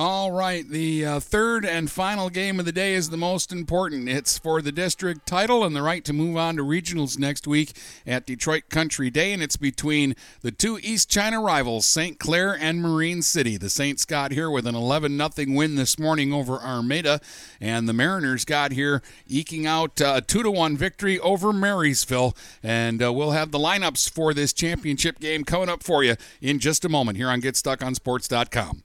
All right, the third and final game of the day is the most important. It's for the district title and the right to move on to regionals next week at Detroit Country Day, and it's between the two East China rivals, St. Clair and Marine City. The Saints got here with an 11-0 win this morning over Armada, and the Mariners got here eking out a 2-1 victory over Marysville, and we'll have the lineups for this championship game coming up for you in just a moment here on GetStuckOnSports.com.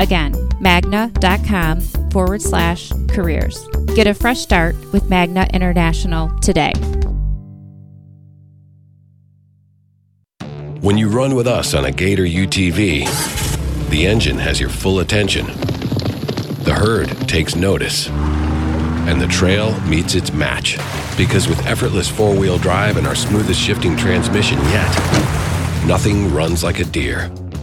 Again, magna.com/careers. Get a fresh start with Magna International today. When you run with us on a Gator UTV, the engine has your full attention, the herd takes notice, and the trail meets its match. Because with effortless four-wheel drive and our smoothest shifting transmission yet, nothing runs like a deer.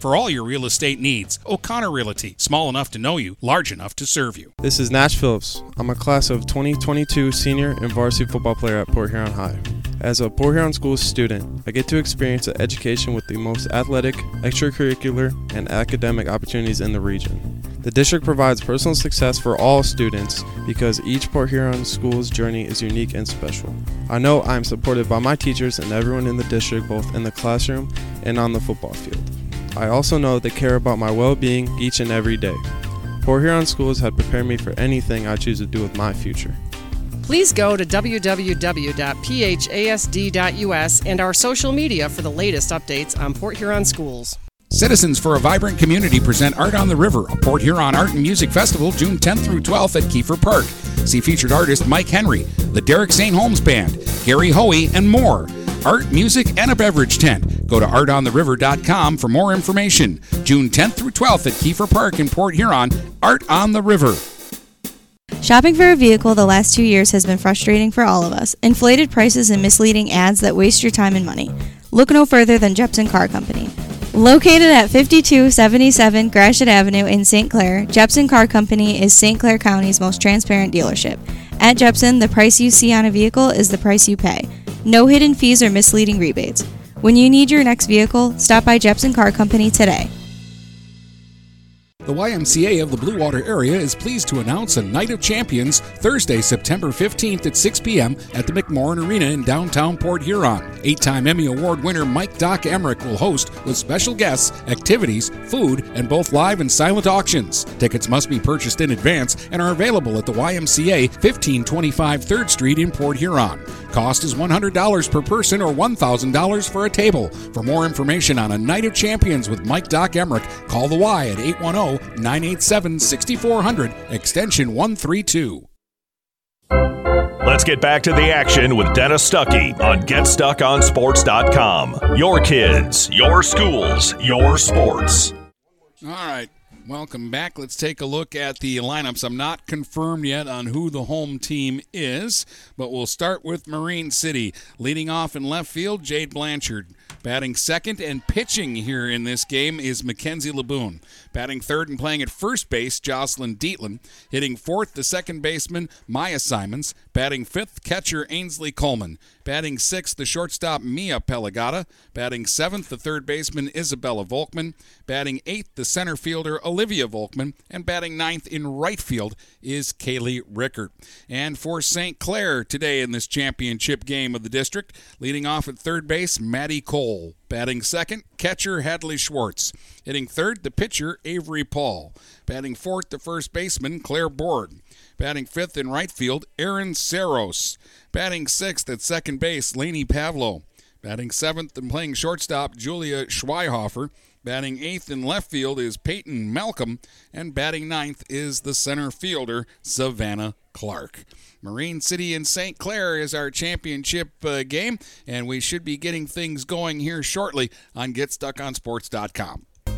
For all your real estate needs, O'Connor Realty. Small enough to know you, large enough to serve you. This is Nash Phillips. I'm a class of 2022 senior and varsity football player at Port Huron High. As a Port Huron Schools student, I get to experience an education with the most athletic, extracurricular, and academic opportunities in the region. The district provides personal success for all students because each Port Huron Schools journey is unique and special. I know I am supported by my teachers and everyone in the district, both in the classroom and on the football field. I also know they care about my well-being each and every day. Port Huron Schools have prepared me for anything I choose to do with my future. Please go to www.phasd.us and our social media for the latest updates on Port Huron Schools. Citizens for a Vibrant Community present Art on the River, a Port Huron Art and Music Festival, June 10th through 12th at Kiefer Park. See featured artist Mike Henry, the Derek St. Holmes Band, Gary Hoey, and more. Art, music, and a beverage tent. Go to artontheriver.com for more information. June 10th through 12th at Kiefer Park in Port Huron, Art on the River. Shopping for a vehicle the last 2 years has been frustrating for all of us. Inflated prices and misleading ads that waste your time and money. Look no further than Jepson Car Company. Located at 5277 Gratiot Avenue in St. Clair, Jepson Car Company is St. Clair County's most transparent dealership. At Jepson, the price you see on a vehicle is the price you pay. No hidden fees or misleading rebates. When you need your next vehicle, stop by Jepson Car Company today. The YMCA of the Blue Water area is pleased to announce a Night of Champions Thursday, September 15th at 6 p.m. at the McMorran Arena in downtown Port Huron. 8-time Emmy Award winner Mike Doc Emrick will host with special guests, activities, food, and both live and silent auctions. Tickets must be purchased in advance and are available at the YMCA, 1525 3rd Street in Port Huron. Cost is $100 per person or $1,000 for a table. For more information on a Night of Champions with Mike Doc Emrick, call the Y at 810-987-6400, extension 132. Let's get back to the action with Dennis Stuckey on GetStuckOnSports.com. Your kids, your schools, your sports. All right, welcome back. Let's take a look at the lineups. I'm not confirmed yet on who the home team is, but we'll start with Marine City. Leading off in left field, Jade Blanchard. Batting second and pitching here in this game is Mackenzie Laboon. Batting third and playing at first base, Jocelyn Dietland. Hitting fourth, the second baseman, Maya Simons. Batting fifth, catcher Ainsley Coleman. Batting sixth, the shortstop, Mia Pelagata. Batting seventh, the third baseman, Isabella Volkman. Batting eighth, the center fielder, Olivia Volkman. And batting ninth in right field is Kaylee Rickert. And for St. Clair today in this championship game of the district, leading off at third base, Maddie Cole. Batting second, catcher Hadley Schwartz. Hitting third, the pitcher Avery Paul. Batting fourth, the first baseman Claire Board. Batting fifth in right field, Aaron Saros. Batting sixth at second base, Laney Pavlo. Batting seventh and playing shortstop, Julia Schweihofer. Batting eighth in left field is Peyton Malcolm. And batting ninth is the center fielder, Savannah Clark. Marine City and St. Clair is our championship game, and we should be getting things going here shortly on GetStuckOnSports.com.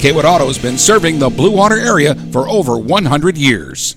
Kaywood Auto has been serving the Blue Water area for over 100 years.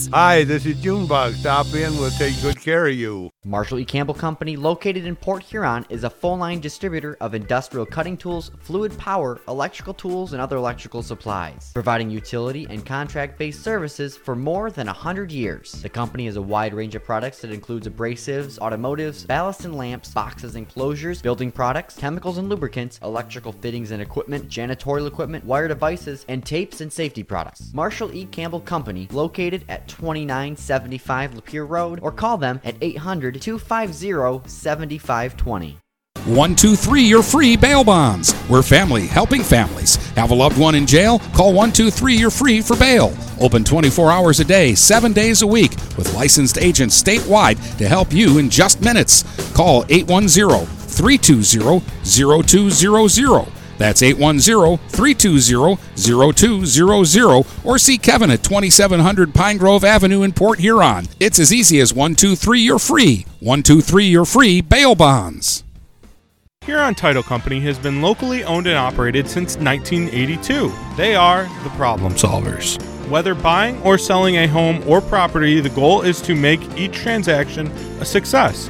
Hi, this is Junebug. Stop in. We'll take good care of you. Marshall E. Campbell Company, located in Port Huron, is a full-line distributor of industrial cutting tools, fluid power, electrical tools, and other electrical supplies, providing utility and contract-based services for more than 100 years. The company has a wide range of products that includes abrasives, automotives, ballast and lamps, boxes and closures, building products, chemicals and lubricants, electrical fittings and equipment, janitorial equipment, wire devices, and tapes and safety products. Marshall E. Campbell Company, located at 2975 Lapeer Road, or call them at 800-250-7520. 123 Your Free Bail Bonds. We're family helping families. Have a loved one in jail? Call 123 Your Free for bail. Open 24 hours a day, 7 days a week, with licensed agents statewide to help you in just minutes. Call 810-320-0200. That's 810-320-0200, or see Kevin at 2700 Pine Grove Avenue in Port Huron. It's as easy as 123 You're Free. 123 You're Free Bail Bonds. Huron Title Company has been locally owned and operated since 1982. They are the problem solvers. Whether buying or selling a home or property, the goal is to make each transaction a success.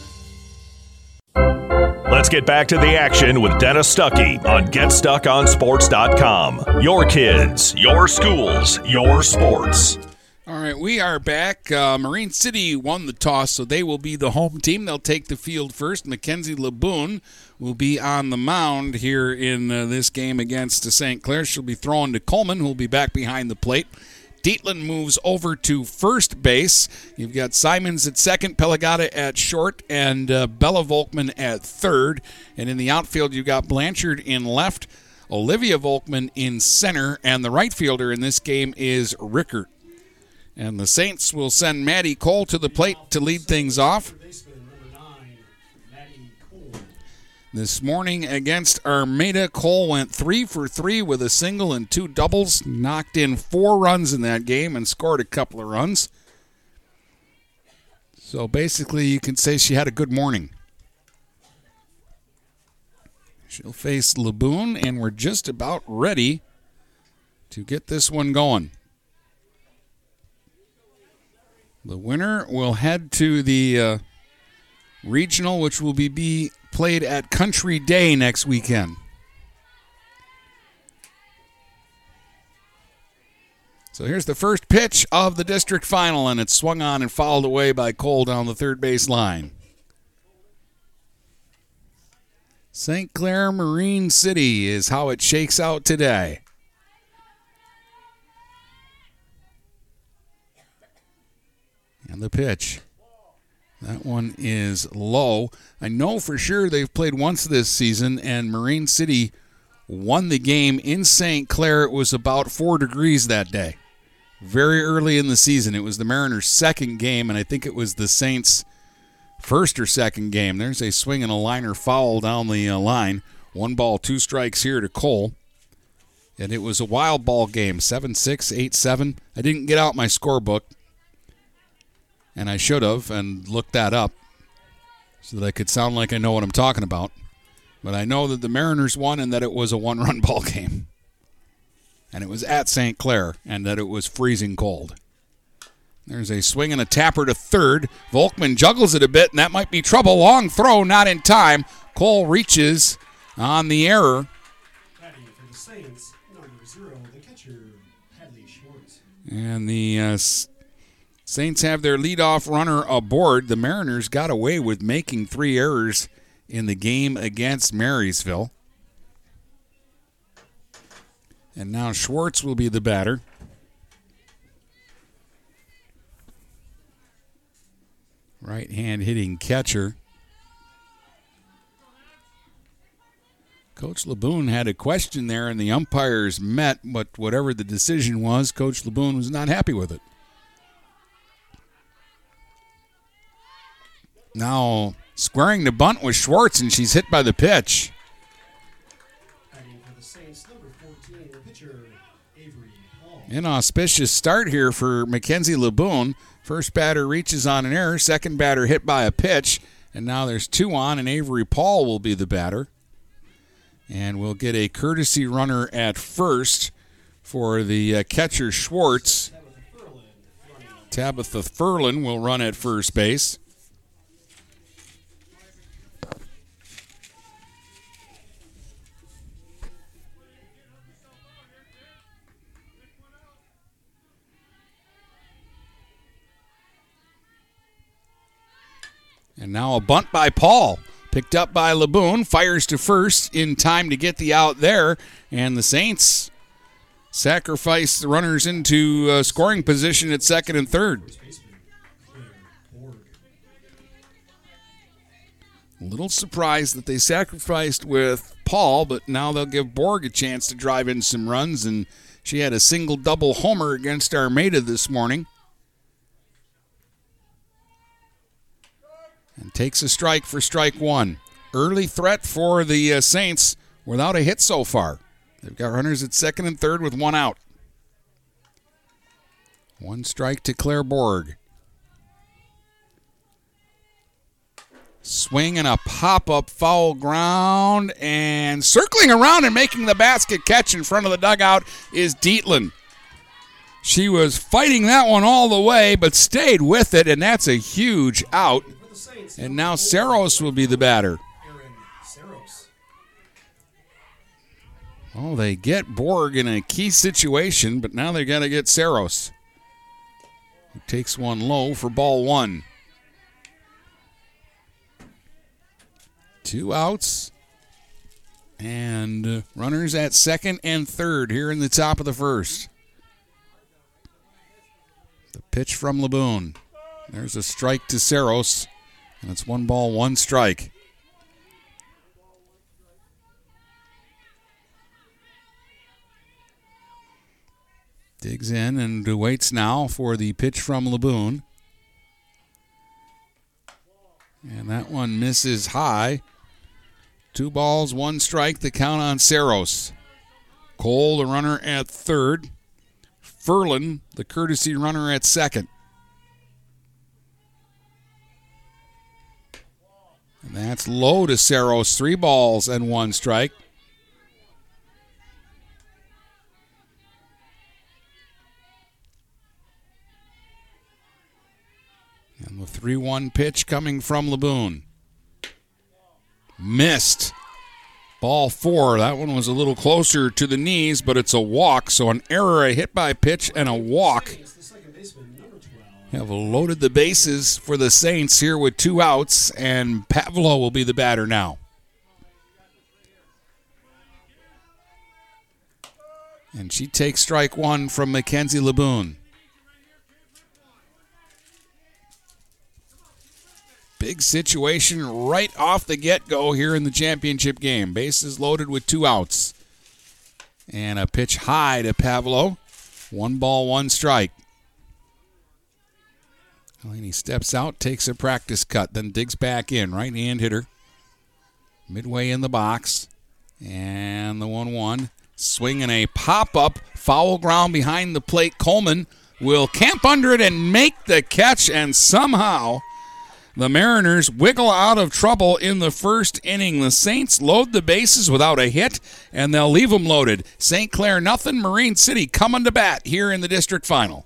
Let's get back to the action with Dennis Stuckey on GetStuckOnSports.com. Your kids, your schools, your sports. All right, we are back. Marine City won the toss, so they will be the home team. They'll take the field first. Mackenzie Laboon will be on the mound here in this game against St. Clair. She'll be throwing to Coleman, who will be back behind the plate. Dietland moves over to first base. You've got Simons at second, Pelagata at short, and Bella Volkman at third. And in the outfield, you've got Blanchard in left, Olivia Volkman in center, and the right fielder in this game is Rickert. And the Saints will send Maddie Cole to the plate to lead things off. This morning against Armada, Cole went 3-for-3 with a single and two doubles, knocked in 4 runs in that game and scored a couple of runs. So basically you can say she had a good morning. She'll face Laboon, and we're just about ready to get this one going. The winner will head to the regional, which will be played at Country Day next weekend. So here's the first pitch of the district final, and it's swung on and fouled away by Cole down the third base line. St. Clair Marine City is how it shakes out today. And the pitch. That one is low. I know for sure they've played once this season, and Marine City won the game in St. Clair. It was about 4 degrees that day, very early in the season. It was the Mariners' second game, and I think it was the Saints' first or second game. There's a swing and a liner foul down the line. 1 ball, 2 strikes here to Cole. And it was a wild ball game, 7-6, 8-7. I didn't get out my scorebook. And I should have and looked that up so that I could sound like I know what I'm talking about. But I know that the Mariners won and that it was a one-run ball game. And it was at St. Clair and that it was freezing cold. There's a swing and a tapper to third. Volkman juggles it a bit, and that might be trouble. Long throw, not in time. Cole reaches on the error. For the Saints, number 0, the catcher, Hadley Schwartz. And the Saints have their leadoff runner aboard. The Mariners got away with making 3 errors in the game against Marysville. And now Schwartz will be the batter. Right-hand hitting catcher. Coach Laboon had a question there, and the umpires met, but whatever the decision was, Coach Laboon was not happy with it. Now squaring the bunt with Schwartz, and she's hit by the pitch. For the Saints, number 14, the pitcher, Avery Hall. Inauspicious start here for Mackenzie Laboon. First batter reaches on an error, second batter hit by a pitch, and now there's 2 on, and Avery Paul will be the batter. And we'll get a courtesy runner at first for the catcher Schwartz. Tabitha Ferlin will run at first base. And now a bunt by Paul, picked up by Laboon, fires to first in time to get the out there. And the Saints sacrifice the runners into scoring position at second and third. A little surprised that they sacrificed with Paul, but now they'll give Borg a chance to drive in some runs. And she had a single-double homer against Armada this morning. and takes a strike for strike one. Early threat for the Saints without a hit so far. They've got runners at second and third with one out. One strike to Claire Borg. Swing and a pop-up foul ground, and circling around and making the basket catch in front of the dugout is Dietland. She was fighting that one all the way, but stayed with it, and that's a huge out. And now Saros will be the batter. Oh, they get Borg in a key situation, but now they got to get Saros. He takes one low for ball one. Two outs and runners at second and third here in the top of the first. The pitch from Laboon. There's a strike to Saros, and it's 1-1 strike. Digs in and waits now for the pitch from Laboon. And that one misses high. 2-1 strike, the count on Saros. Cole, the runner at third. Furlan, the courtesy runner at second. And that's low to Saros, 3-1 strike. And the 3-1 pitch coming from Laboon. Missed. Ball four. That one was a little closer to the knees, but it's a walk. So an error, a hit by pitch, and a walk have loaded the bases for the Saints here with two outs, and Pavlo will be the batter now. And she takes strike one from Mackenzie Laboon. Big situation right off the get-go here in the championship game. Bases loaded with two outs. And a pitch high to Pavlo. 1-1 strike. And he steps out, takes a practice cut, then digs back in. Right-hand hitter. Midway in the box. And the 1-1. Swing and a pop-up. Foul ground behind the plate. Coleman will camp under it and make the catch, and somehow the Mariners wiggle out of trouble in the first inning. The Saints load the bases without a hit, and they'll leave them loaded. St. Clair nothing, Marine City coming to bat here in the district final.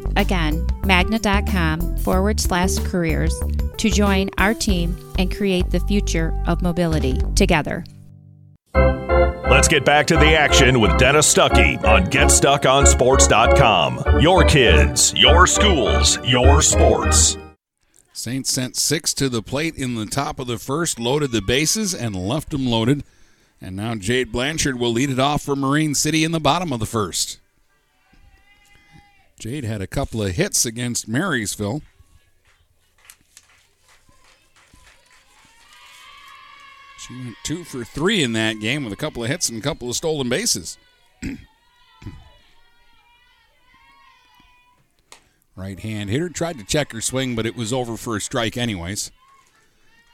Again, magna.com/careers to join our team and create the future of mobility together. Let's get back to the action with Dennis Stuckey on GetStuckOnSports.com. Your kids, your schools, your sports. Saints sent six to the plate in the top of the first, loaded the bases, and left them loaded. And now Jade Blanchard will lead it off for Marine City in the bottom of the first. Jade had a couple of hits against Marysville. She went 2 for 3 in that game with a couple of hits and a couple of stolen bases. Right-hand hitter tried to check her swing, but it was over for a strike anyways.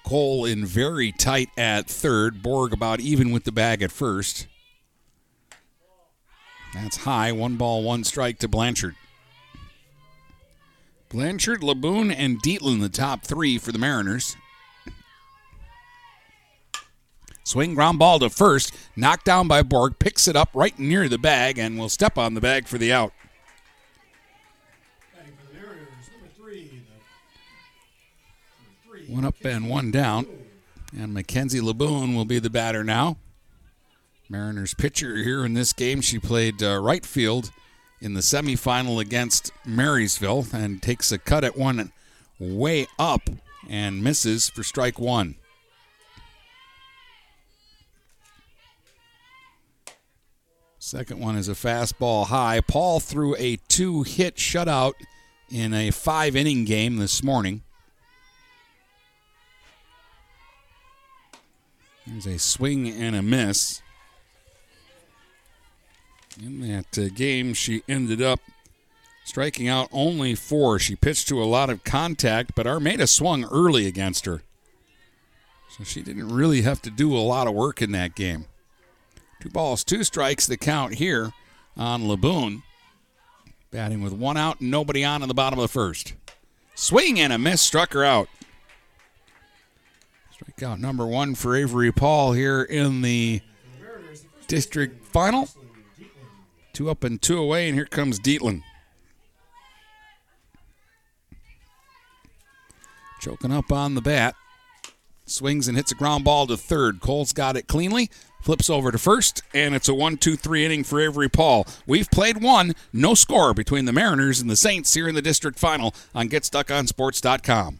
Cole in very tight at third. Borg about even with the bag at first. That's high. 1-1 strike to Blanchard. Blanchard, Laboon, and Dietland, the top three for the Mariners. Swing ground ball to first, knocked down by Borg, picks it up right near the bag and will step on the bag for the out. Batting for the Mariners, number three. One up and one down. And Mackenzie Laboon will be the batter now. Mariners pitcher here in this game. She played right field in the semifinal against Marysville and takes a cut at one way up and misses for strike one. Second one is a fastball high. Paul threw a two-hit shutout in a five-inning game this morning. There's a swing and a miss. In that game, she ended up striking out only four. She pitched to a lot of contact, but Armada swung early against her. So she didn't really have to do a lot of work in that game. 2-2 the count here on Laboon. Batting with one out and nobody on in the bottom of the first. Swing and a miss, struck her out. Strikeout number one for Avery Paul here in the district final. 2-2, and here comes Dietland. Choking up on the bat. Swings and hits a ground ball to third. Cole's got it cleanly. Flips over to first, and it's a 1-2-3 inning for Avery Paul. We've played one, no score between the Mariners and the Saints here in the district final on GetStuckOnSports.com.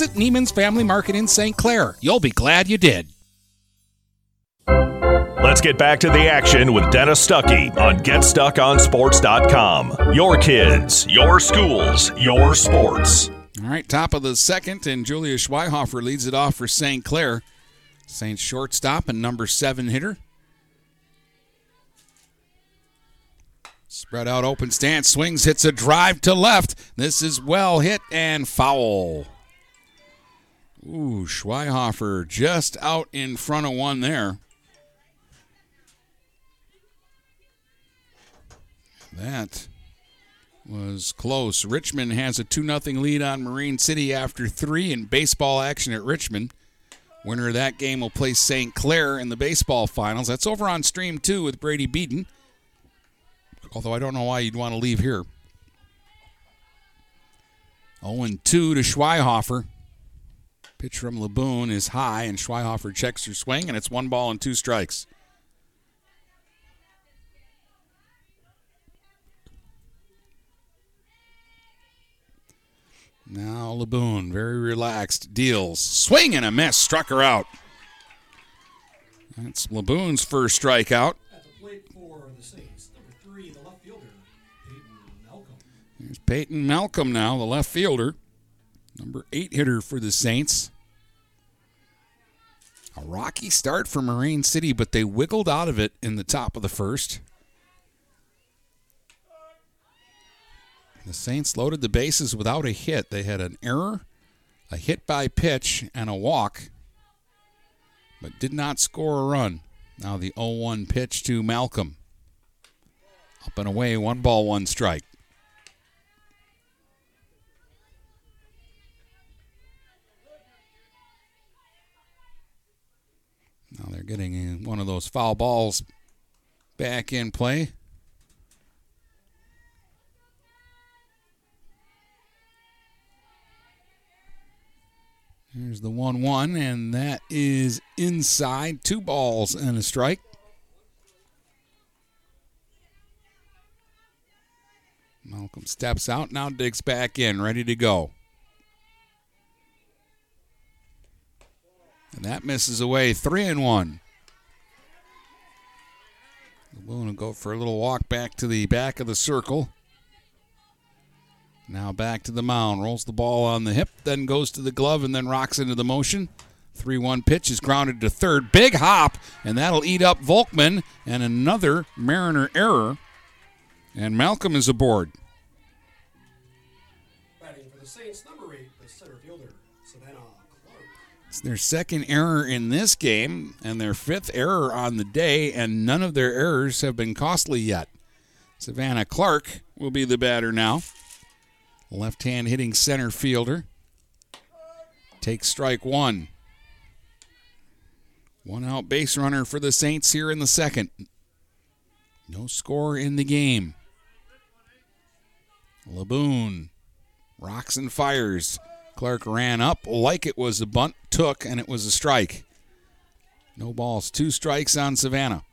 Neiman's Family Market in St. Clair. You'll be glad you did. Let's get back to the action with Dennis Stuckey on GetStuckOnSports.com. Your kids, your schools, your sports. All right, top of the second, and Julia Schweihofer leads it off for St. Clair. Saints shortstop and number 7 hitter. Spread out open stance, swings, hits a drive to left. This is well hit and foul. Ooh, Schweihofer just out in front of one there. That was close. Richmond has a 2-0 lead on Marine City after 3 in baseball action at Richmond. Winner of that game will play St. Clair in the baseball finals. That's over on Stream 2 with Brady Beaton. Although I don't know why you'd want to leave here. 0-2 to Schweihofer. Pitch from Laboon is high, and Schweihofer checks her swing, and it's 1-2. Now Laboon, very relaxed, deals. Swing and a miss, struck her out. That's Laboon's first strikeout. At the plate for the Saints, number 3, the left fielder, Peyton Malcolm. Here's Peyton Malcolm now, the left fielder. Number 8 hitter for the Saints. A rocky start for Marine City, but they wiggled out of it in the top of the first. The Saints loaded the bases without a hit. They had an error, a hit by pitch, and a walk, but did not score a run. Now the 0-1 pitch to Malcolm. Up and away, 1-1. Now they're getting one of those foul balls back in play. Here's the 1-1, and that is inside. 2 balls and a strike. Malcolm steps out, now digs back in, ready to go. And that misses away, 3-1. Willing to go for a little walk back to the back of the circle. Now back to the mound, rolls the ball on the hip, then goes to the glove and then rocks into the motion. 3-1 pitch is grounded to third. Big hop, and that'll eat up Volkman, and another Mariner error. And Malcolm is aboard. Batting for the Saints, number 8, the center fielder, Savannah Clark. It's their second error in this game and their 5th error on the day, and none of their errors have been costly yet. Savannah Clark will be the batter now. Left-hand hitting center fielder. Takes strike one. One out base runner for the Saints here in the second. No score in the game. Laboon rocks and fires. Clark ran up like it was a bunt, took, and it was a strike. No balls, 2 strikes on Savannah.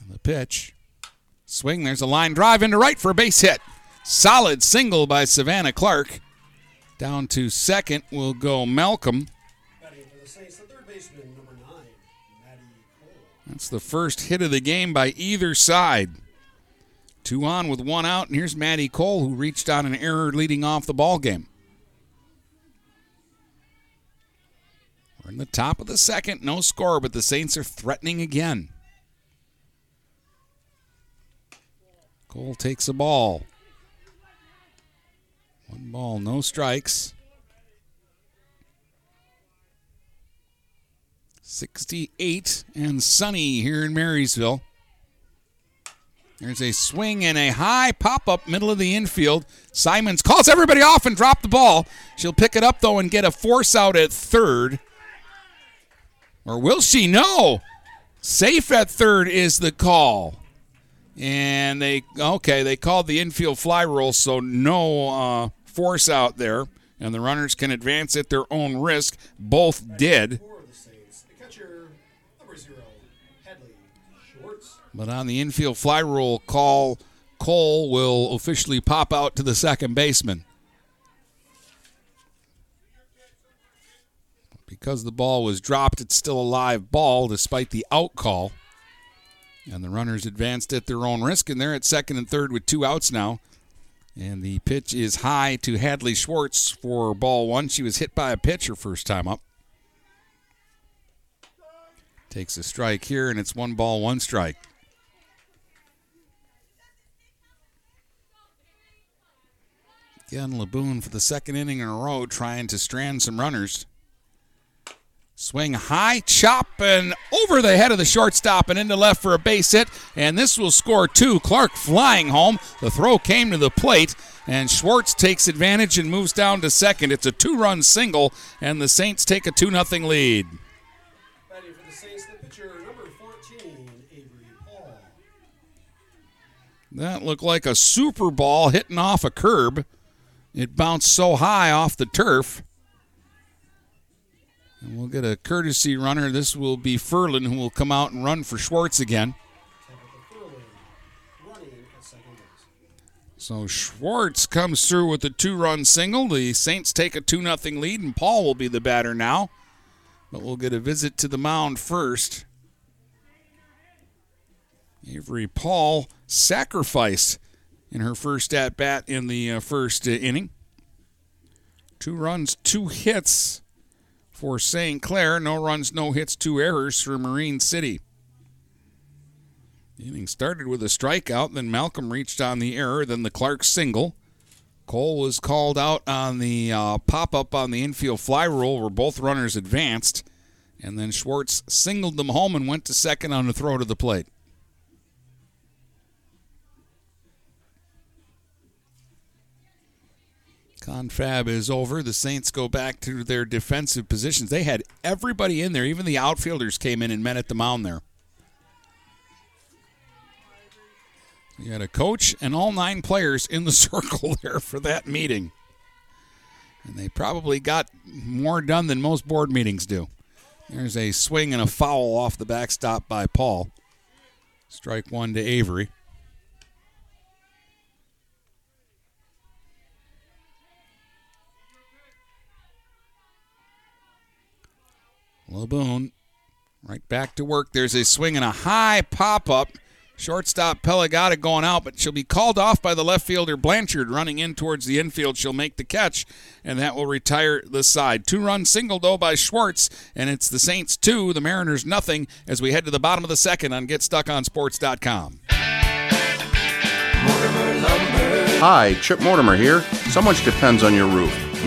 And the pitch. Swing, there's a line drive into right for a base hit. Solid single by Savannah Clark. Down to second will go Malcolm. That's the first hit of the game by either side. 2 on with 1 out, and here's Maddie Cole, who reached on an error leading off the ball game. We're in the top of the second, no score, but the Saints are threatening again. Cole takes a ball. 1 ball, no strikes. 68 and sunny here in Marysville. There's a swing and a high pop-up middle of the infield. Simons calls everybody off and dropped the ball. She'll pick it up, though, and get a force out at third. Or will she? No. Safe at third is the call. And they called the infield fly rule, so no force out there. And the runners can advance at their own risk. Both did. But on the infield fly rule call, Cole will officially pop out to the second baseman. Because the ball was dropped, it's still a live ball despite the out call. And the runners advanced at their own risk, and they're at second and third with 2 outs now. And the pitch is high to Hadley Schwartz for ball 1. She was hit by a pitch her first time up. Takes a strike here, and it's 1 ball, 1 strike. Again, Laboon for the second inning in a row trying to strand some runners. Swing high, chop, and over the head of the shortstop and into left for a base hit. And this will score 2. Clark flying home. The throw came to the plate, and Schwartz takes advantage and moves down to second. It's a 2-run single, and the Saints take a 2-0 lead. Ready for the Saints, the pitcher, number 14, Avery Paul. That looked like a super ball hitting off a curb. It bounced so high off the turf. And we'll get a courtesy runner. This will be Furlan, who will come out and run for Schwartz again. So Schwartz comes through with a 2-run single. The Saints take a 2-0 lead, and Paul will be the batter now. But we'll get a visit to the mound first. Avery Paul sacrificed in her first at-bat in the first inning. 2 runs, 2 hits for St. Clair. No runs, no hits, 2 errors for Marine City. The inning started with a strikeout, then Malcolm reached on the error, then the Clark single. Cole was called out on the pop-up on the infield fly rule where both runners advanced, and then Schwartz singled them home and went to second on the throw to the plate. Confab is over. The Saints go back to their defensive positions. They had everybody in there. Even the outfielders came in and met at the mound there. You had a coach and all nine players in the circle there for that meeting. And they probably got more done than most board meetings do. There's a swing and a foul off the backstop by Paul. Strike one to Avery. LeBoon right back to work. There's a swing and a high pop-up. Shortstop Pelagata going out, but she'll be called off by the left fielder Blanchard running in towards the infield. She'll make the catch, and that will retire the side. Two-run single, though, by Schwartz, and it's the Saints 2, the Mariners nothing, as we head to the bottom of the second on GetStuckOnSports.com. Hi, Chip Mortimer here. So much depends on your roof.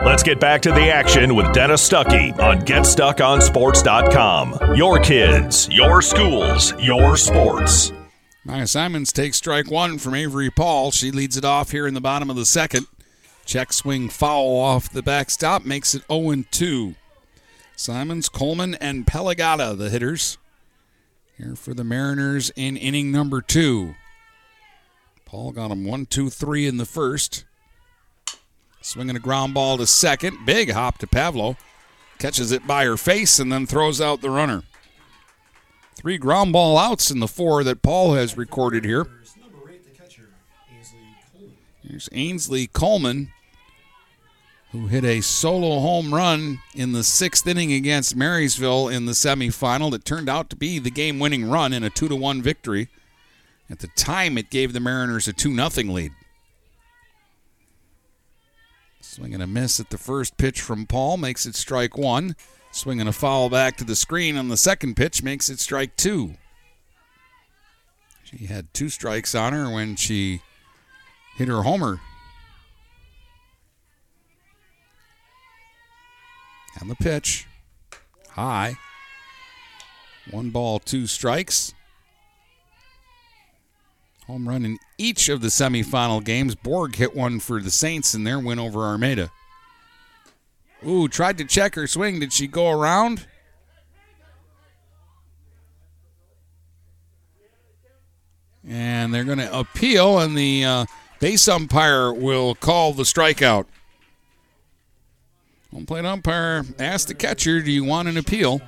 Let's get back to the action with Dennis Stuckey on GetStuckOnSports.com. Your kids, your schools, your sports. Maya Simons takes strike one from Avery Paul. She leads it off here in the bottom of the second. Check swing foul off the backstop makes it 0-2. Simons, Coleman, and Pelagata, the hitters. Here for the Mariners in inning number two. Paul got them 1, 2, 3 in the first. Swinging a ground ball to second. Big hop to Pavlo. Catches it by her face and then throws out the runner. 3 ground ball outs in the 4 that Paul has recorded here. Here's Ainsley Coleman, who hit a solo home run in the 6th inning against Marysville in the semifinal. That turned out to be the game-winning run in a 2-1 victory. At the time, it gave the Mariners a 2-0 lead. Swing and a miss at the first pitch from Paul makes it strike one. Swing and a foul back to the screen on the second pitch makes it strike two. She had 2 strikes on her when she hit her homer. And the pitch. High. 1 ball, 2 strikes. Home run in each of the semifinal games. Borg hit one for the Saints in their win over Armada. Ooh, tried to check her swing. Did she go around? And they're going to appeal, and the base umpire will call the strikeout. Home plate umpire asked the catcher, do you want an appeal?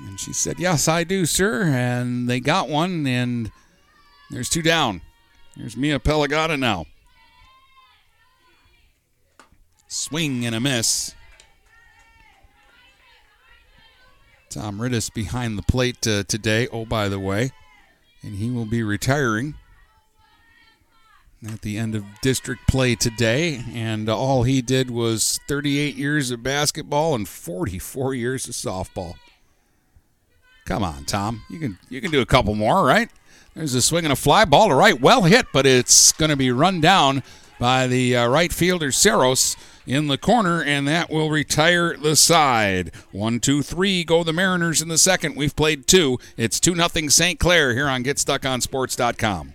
And she said, yes, I do, sir. And they got one, and there's 2 down. Here's Mia Pelagata now. Swing and a miss. Tom Riddiss behind the plate today, oh, by the way. And he will be retiring at the end of district play today. And all he did was 38 years of basketball and 44 years of softball. Come on, Tom. You can do a couple more, right? There's a swing and a fly ball to right. Well hit, but it's going to be run down by the right fielder, Cerros, in the corner, and that will retire the side. 1, 2, 3 go the Mariners in the second. We've played 2. It's 2-0 St. Clair here on GetStuckOnSports.com.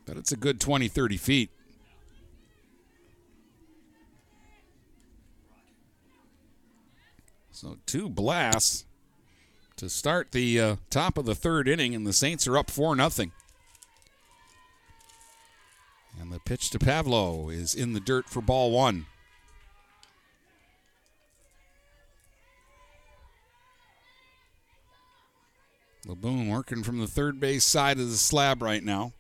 But it's a good 20, 30 feet. So 2 blasts to start the top of the third inning, and the Saints are up 4-0. And the pitch to Pavlo is in the dirt for ball one. LeBoon working from the third base side of the slab right now.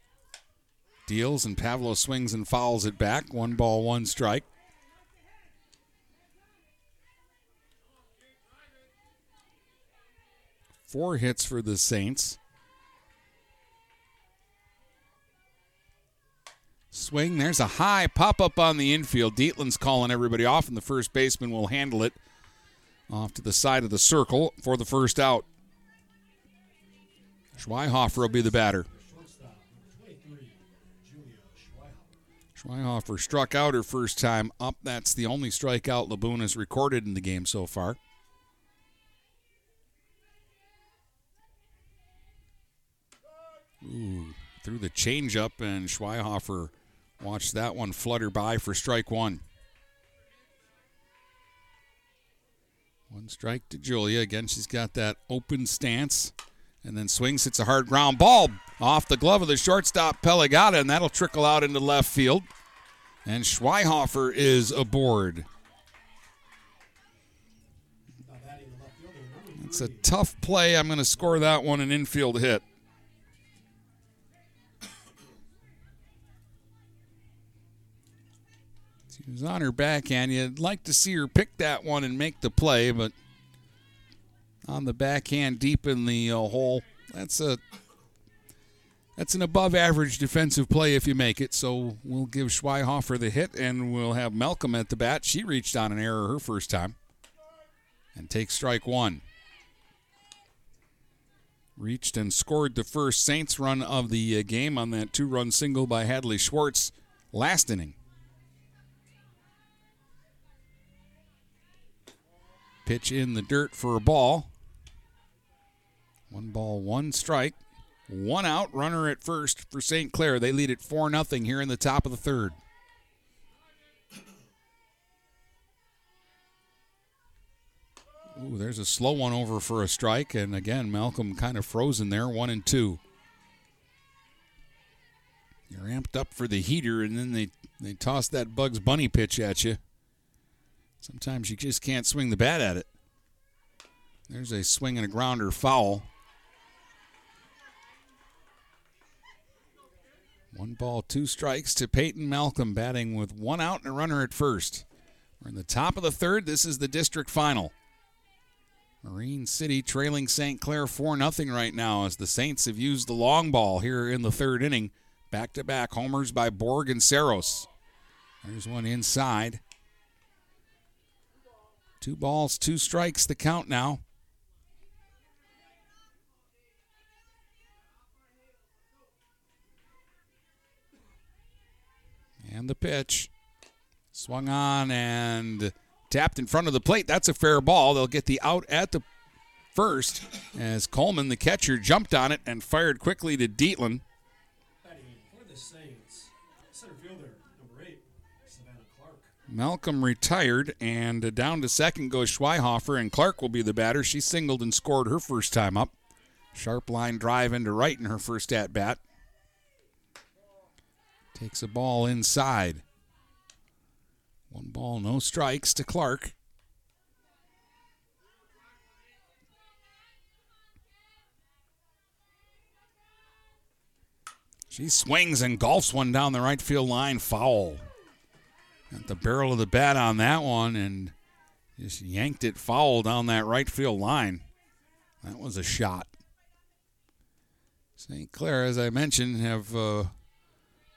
Deals, and Pavlo swings and fouls it back. 1-1. Four hits for the Saints. Swing. There's a high pop-up on the infield. Dietland's calling everybody off, and the first baseman will handle it off to the side of the circle for the first out. Schweihofer will be the batter. Schweihofer struck out her first time up. That's the only strikeout LeBoon has recorded in the game so far. Ooh, threw the changeup, and Schweihofer watched that one flutter by for strike one. 1 to Julia. Again, she's got that open stance, and then swings. It's a hard ground ball off the glove of the shortstop, Pelagata, and that'll trickle out into left field. And Schweihofer is aboard. It's a tough play. I'm going to score that one an infield hit. She was on her backhand. You'd like to see her pick that one and make the play, but on the backhand deep in the hole, that's an above-average defensive play if you make it. So we'll give Schweihofer the hit, and we'll have Malcolm at the bat. She reached on an error her first time and takes strike one. Reached and scored the first Saints run of the game on that two-run single by Hadley Schwartz last inning. Pitch in the dirt for a ball. 1 ball, 1 strike. 1 out, runner at first for St. Clair. They lead it 4-0 here in the top of the third. Ooh, there's a slow one over for a strike. And again, Malcolm kind of frozen there, 1-2. You're amped up for the heater, and then they toss that Bugs Bunny pitch at you. Sometimes you just can't swing the bat at it. There's a swing and a grounder foul. 1 ball, 2 strikes to Peyton Malcolm, batting with 1 out and a runner at first. We're in the top of the third. This is the district final. Marine City trailing St. Clair 4-0 right now as the Saints have used the long ball here in the third inning. Back-to-back homers by Borg and Saros. There's one inside. 2 balls, 2 strikes, the count now. And the pitch. Swung on and tapped in front of the plate. That's a fair ball. They'll get the out at the first as Coleman, the catcher, jumped on it and fired quickly to Dietland. Batting for the Saints, center fielder, number 8, Savannah Clark. Malcolm retired, and down to second goes Schweihofer, and Clark will be the batter. She singled and scored her first time up. Sharp line drive into right in her first at-bat. Takes a ball inside. 1 ball, no strikes to Clark. She swings and golfs one down the right field line, foul. Got the barrel of the bat on that one and just yanked it foul down that right field line. That was a shot. St. Clair, as I mentioned, have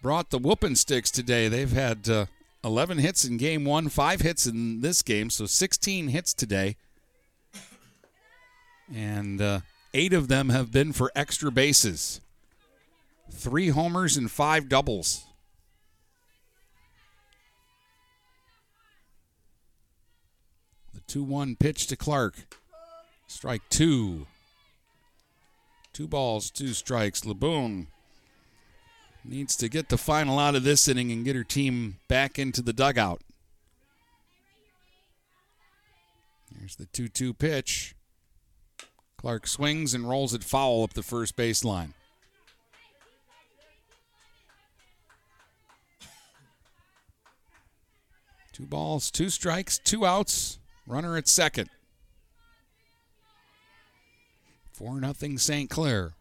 brought the whooping sticks today. They've had 11 hits in game one, 5 hits in this game, so 16 hits today. And 8 of them have been for extra bases. 3 homers and 5 doubles. The 2-1 pitch to Clark. Strike 2. 2 balls, 2 strikes. Laboon needs to get the final out of this inning and get her team back into the dugout. There's the 2-2 pitch. Clark swings and rolls it foul up the first baseline. Two balls, 2 strikes, 2 outs, runner at second. 4-0 St. Clair.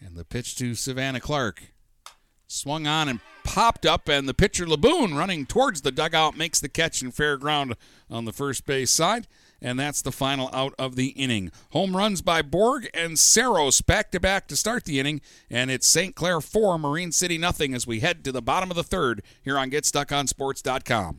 And the pitch to Savannah Clark. Swung on and popped up, and the pitcher, Laboon, running towards the dugout, makes the catch in fair ground on the first base side, and that's the final out of the inning. Home runs by Borg and Saros back-to-back to start the inning, and it's St. Clair 4, Marine City nothing as we head to the bottom of the third here on GetStuckOnSports.com.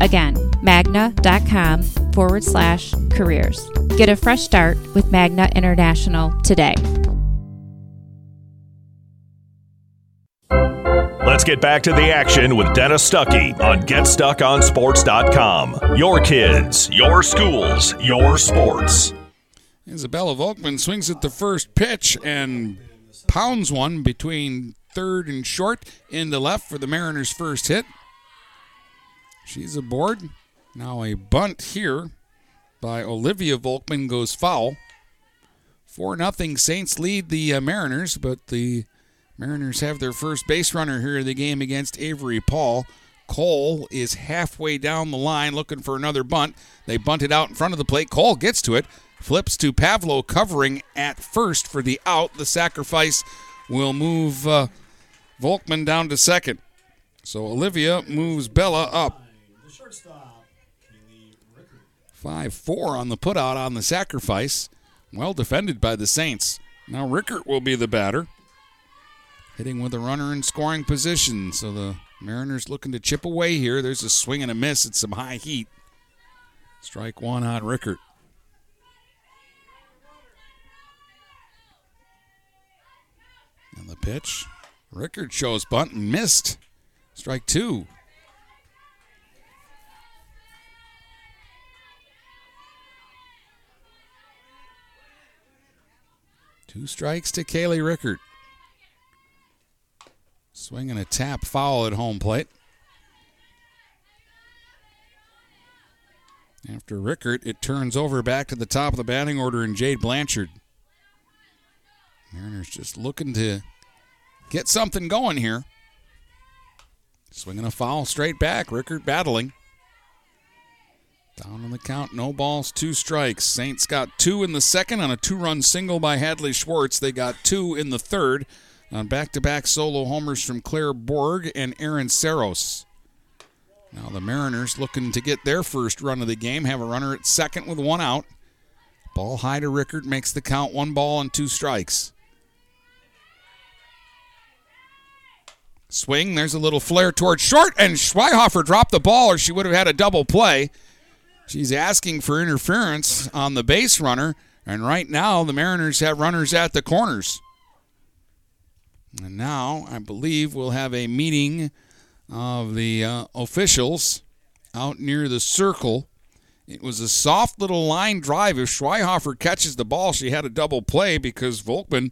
Again, magna.com/careers. Get a fresh start with Magna International today. Let's get back to the action with Dennis Stuckey on GetStuckOnSports.com. Your kids, your schools, your sports. Isabella Volkman swings at the first pitch and pounds one between third and short in the left for the Mariners' first hit. She's aboard. Now a bunt here by Olivia Volkman goes foul. 4-0 Saints lead the Mariners, but the Mariners have their first base runner here in the game against Avery Paul. Cole is halfway down the line looking for another bunt. They bunt it out in front of the plate. Cole gets to it, flips to Pavlo covering at first for the out. The sacrifice will move Volkman down to second. So Olivia moves Bella up. 5-4 on the putout on the sacrifice. Well defended by the Saints. Now Rickert will be the batter. Hitting with a runner in scoring position. So the Mariners looking to chip away here. There's a swing and a miss. It's some high heat. Strike one on Rickert. And the pitch. Rickert shows bunt and missed. Strike two. Two strikes to Kaylee Rickert. Swing and a tap foul at home plate. After Rickert, it turns over back to the top of the batting order in Jade Blanchard. Mariners just looking to get something going here. Swinging a foul straight back. Rickert battling. Down on the count, no balls, two strikes. Saints got two in the second on a two-run single by Hadley Schwartz. They got two in the third on back-to-back solo homers from Claire Borg and Aaron Saros. Now the Mariners looking to get their first run of the game, have a runner at second with one out. Ball high to Rickert, makes the count 1-2. Swing, there's a little flare towards short, and Schweihofer dropped the ball or she would have had a double play. She's asking for interference on the base runner, and right now the Mariners have runners at the corners. And now, I believe we'll have a meeting of the officials out near the circle. It was a soft little line drive. If Schweihofer catches the ball, she had a double play because Volkman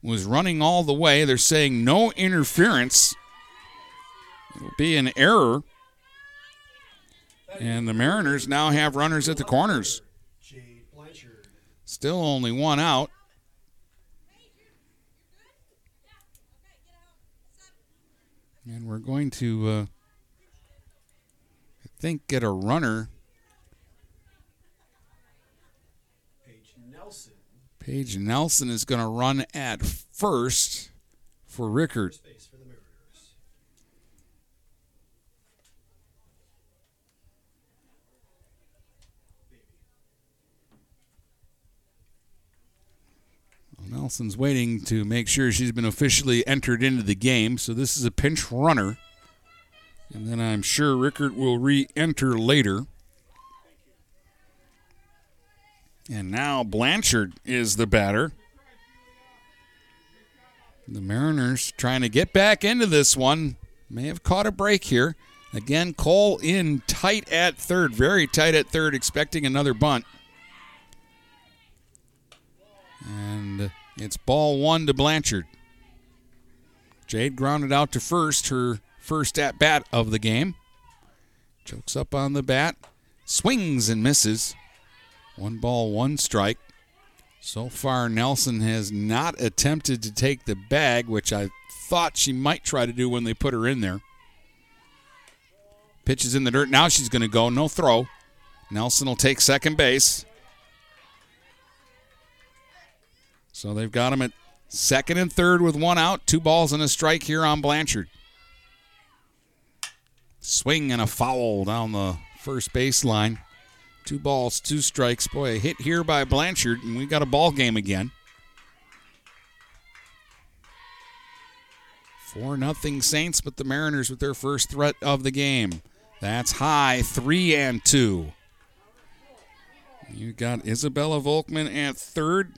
was running all the way. They're saying no interference. It'll be an error. And the Mariners now have runners at the corners. Still only one out. And we're going to, I think, get a runner. Page Nelson is going to run at first for Rickert. Nelson's waiting to make sure she's been officially entered into the game, so this is a pinch runner. And then I'm sure Rickert will re-enter later. And now Blanchard is the batter. The Mariners trying to get back into this one. May have caught a break here. Again, Cole in tight at third, very tight at third, expecting another bunt. And it's ball one to Blanchard. Jade grounded out to first, her first at-bat of the game. Chokes up on the bat, swings and misses. 1-1. So far, Nelson has not attempted to take the bag, which I thought she might try to do when they put her in there. Pitches in the dirt. Now she's going to go. No throw. Nelson will take second base. So they've got him at second and third with one out. 2-1 here on Blanchard. Swing and a foul down the first baseline. 2-2. Boy, a hit here by Blanchard, and we got a ball game again. 4-0 Saints, but the Mariners with their first threat of the game. That's high, 3-2. You got Isabella Volkman at third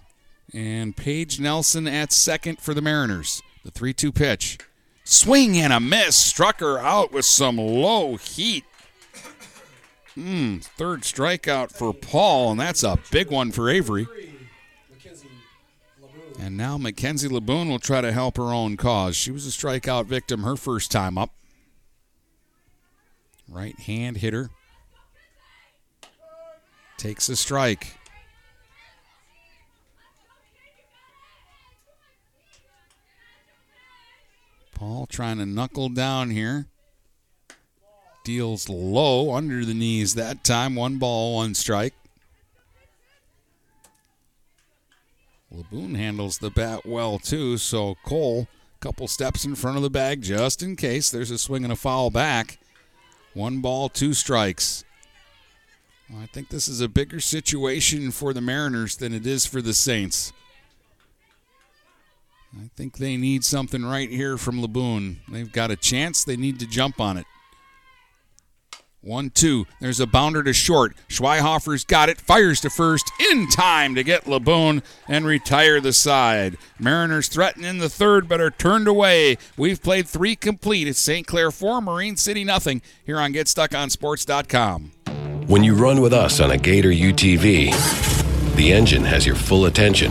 and Paige Nelson at second for the Mariners. The 3-2 pitch. Swing and a miss. Struck her out with some low heat. Third strikeout for Paul, and that's a big one for Avery. And now Mackenzie Laboon will try to help her own cause. She was a strikeout victim her first time up. Right hand hitter. Takes a strike. Paul trying to knuckle down here. Deals low under the knees that time. 1-1 strike. Laboon handles the bat well, too, so Cole a couple steps in front of the bag just in case. There's a swing and a foul back. 1-2 strikes. Well, I think this is a bigger situation for the Mariners than it is for the Saints. I think they need something right here from Laboon. They've got a chance. They need to jump on it. 1-2. There's a bounder to short. Schweihofer's got it. Fires to first in time to get Laboon and retire the side. Mariners threaten in the third but are turned away. We've played 3 complete. It's St. Clair 4, Marine City nothing here on GetStuckOnSports.com. When you run with us on a Gator UTV, the engine has your full attention.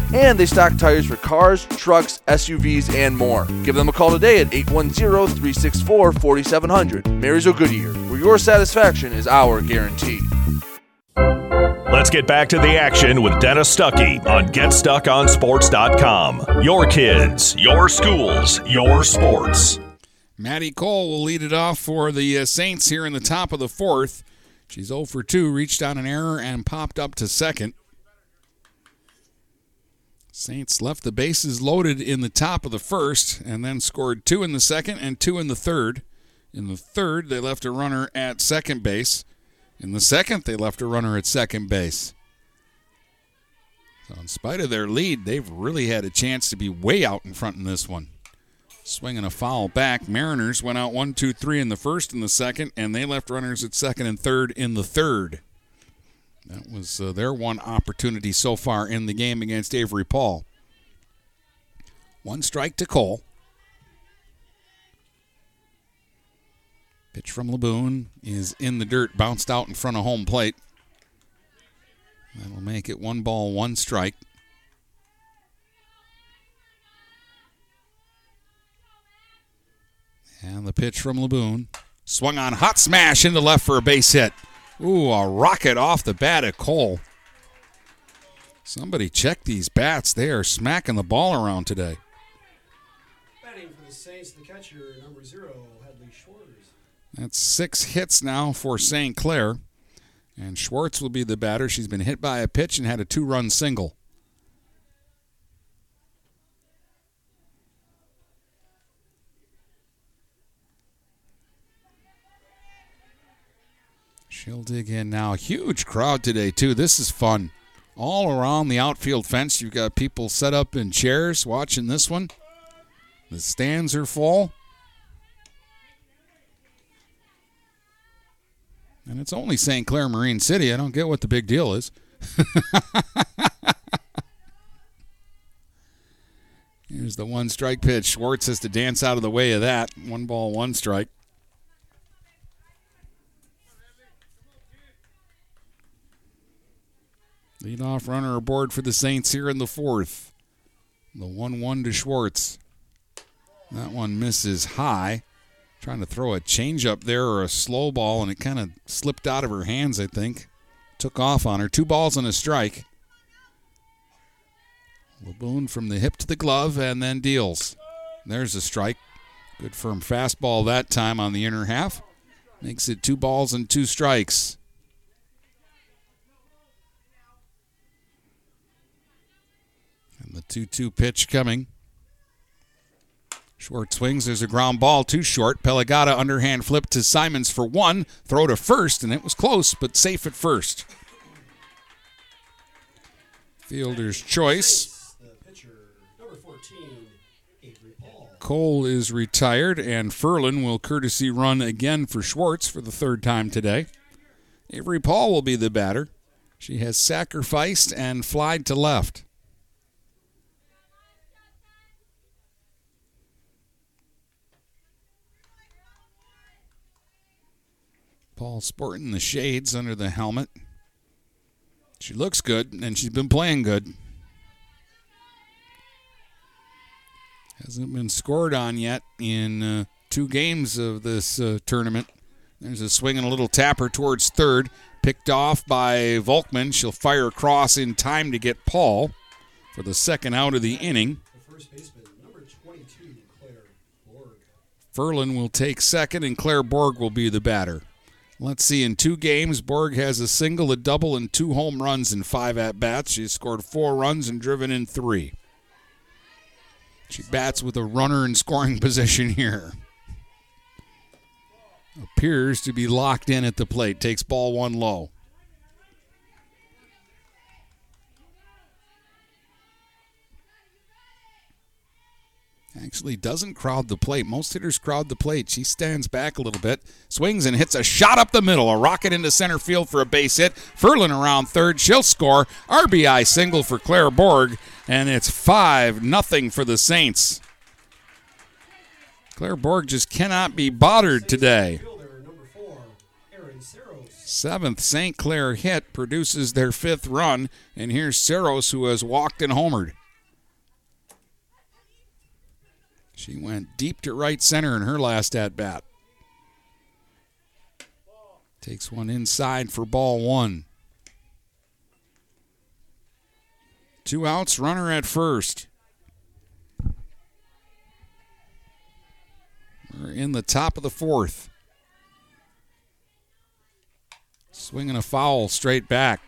and they stock tires for cars, trucks, SUVs, and more. Give them a call today at 810-364-4700. Marysville Goodyear, where your satisfaction is our guarantee. Let's get back to the action with Dennis Stuckey on GetStuckOnSports.com. Your kids, your schools, your sports. Maddie Cole will lead it off for the Saints here in the top of the fourth. She's 0 for 2, reached on an error and popped up to second. Saints left the bases loaded in the top of the first and then scored 2 in the second and 2 in the third. In the third, they left a runner at second base. In the second, they left a runner at second base. So in spite of their lead, they've really had a chance to be way out in front in this one. Swinging a foul back. Mariners went out 1, 2, 3 in the first and the second, and they left runners at second and third in the third. That was their one opportunity so far in the game against Avery Paul. 1 strike to Cole. Pitch from Laboon is in the dirt, bounced out in front of home plate. That'll make it 1-1 strike. And the pitch from Laboon. Swung on, hot smash into left for a base hit. Ooh, a rocket off the bat at Cole. Somebody check these bats. They are smacking the ball around today. Batting for the Saints, the catcher, number 0, Hadley Schwartz. That's 6 hits now for St. Clair. And Schwartz will be the batter. She's been hit by a pitch and had a 2-run single. She'll dig in now. Huge crowd today, too. This is fun. All around the outfield fence, you've got people set up in chairs watching this one. The stands are full. And it's only St. Clair, Marine City. I don't get what the big deal is. Here's the 1-strike pitch. Schwartz has to dance out of the way of that. 1-1 strike. Leadoff runner aboard for the Saints here in the fourth. The 1-1 to Schwartz. That one misses high. trying to throw a changeup there or a slow ball, and it kind of slipped out of her hands, I think. Took off on her. 2 balls and a strike. LeBoon from the hip to the glove and then deals. There's a strike. Good firm fastball that time on the inner half. Makes it 2 balls and 2 strikes. And the 2-2 pitch coming. Schwartz swings. There's a ground ball. Too short. Pelagata underhand flip to Simons for 1. Throw to first, and it was close, but safe at first. Fielder's choice. Cole is retired, and Ferlin will courtesy run again for Schwartz for the third time today. Avery Paul will be the batter. She has sacrificed and flied to left. Paul sporting the shades under the helmet. She looks good, and she's been playing good. Hasn't been scored on yet in 2 games of this tournament. There's a swing and a little tapper towards third. Picked off by Volkman. She'll fire across in time to get Paul for the second out of the inning. The first baseman, number 22, Claire Borg. Ferlin will take second, and Claire Borg will be the batter. Let's see, in 2 games, Borg has a single, a double, and 2 home runs in 5 at-bats. She's scored 4 runs and driven in 3. She bats with a runner in scoring position here. Appears to be locked in at the plate. Takes ball 1 low. Actually doesn't crowd the plate. Most hitters crowd the plate. She stands back a little bit, swings and hits a shot up the middle, a rocket into center field for a base hit. Ferlin around third. She'll score. RBI single for Claire Borg, and it's 5-0 for the Saints. Claire Borg just cannot be bothered today. 7th St. Clair hit produces their 5th run, and here's Cerros, who has walked and homered. She went deep to right center in her last at-bat. Takes 1 inside for ball 1. 2 outs, runner at first. We're in the top of the 4th. Swinging a foul straight back.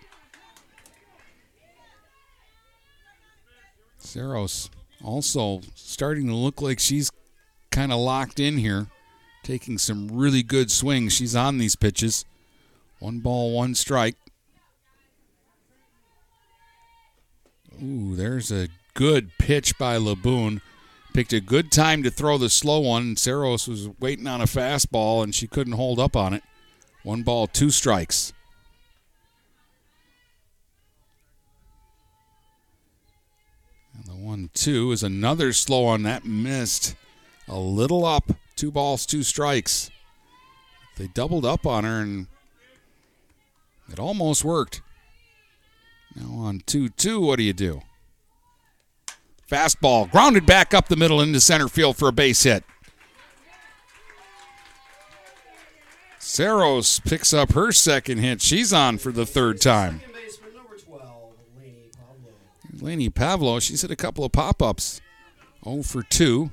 Cerros also starting to look like she's kind of locked in here, taking some really good swings. She's on these pitches. 1 ball, 1 strike. Ooh, there's a good pitch by LeBoon. Picked a good time to throw the slow one. Cerros was waiting on a fastball, and she couldn't hold up on it. 1 ball, 2 strikes. And the 1-2 is another slow on that, missed a little up. 2 balls, 2 strikes. They doubled up on her, and it almost worked. Now on 2-2, what do you do? Fastball, grounded back up the middle into center field for a base hit. Cerros picks up her second hit. She's on for the 3rd time. Laney Pavlo, she's hit a couple of pop-ups. 0 for 2.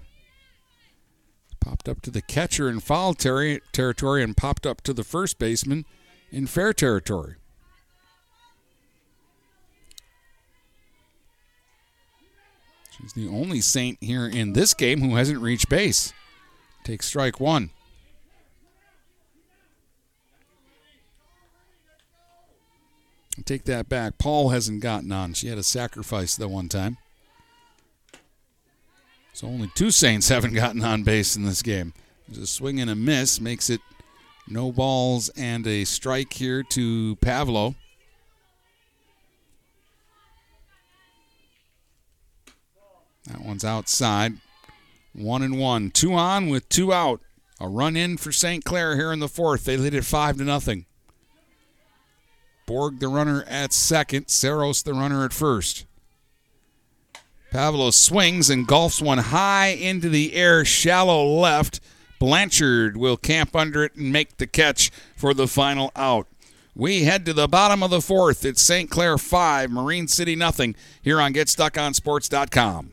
Popped up to the catcher in foul territory and popped up to the first baseman in fair territory. She's the only Saint here in this game who hasn't reached base. Takes strike 1. Take that back. Paul hasn't gotten on. She had a sacrifice that one time. So only 2 Saints haven't gotten on base in this game. There's a swing and a miss. Makes it 0 balls and a strike here to Pavlo. That one's outside. 1-1. 2 on with 2 out. A run in for St. Clair here in the 4th. They lead it 5-0. Borg the runner at second. Cerros the runner at first. Pavlo swings and golfs one high into the air, shallow left. Blanchard will camp under it and make the catch for the final out. We head to the bottom of the fourth. It's St. Clair 5, Marine City nothing, here on GetStuckOnSports.com.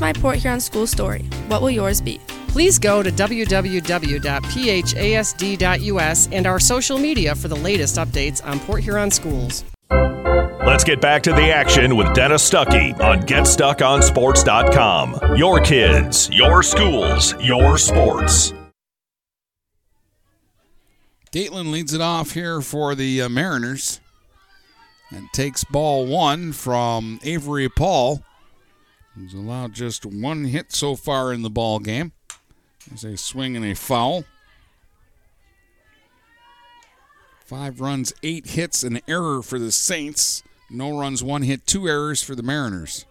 my Port Huron School story. What will yours be? Please go to www.phasd.us and our social media for the latest updates on Port Huron Schools. Let's get back to the action with Dennis Stuckey on GetStuckOnSports.com. Your kids, your schools, your sports. Datelin leads it off here for the Mariners and takes ball one from Avery Paul. He's allowed just one hit so far in the ball game. There's a swing and a foul. 5 runs, 8 hits, an error for the Saints. No runs, 1 hit, 2 errors for the Mariners.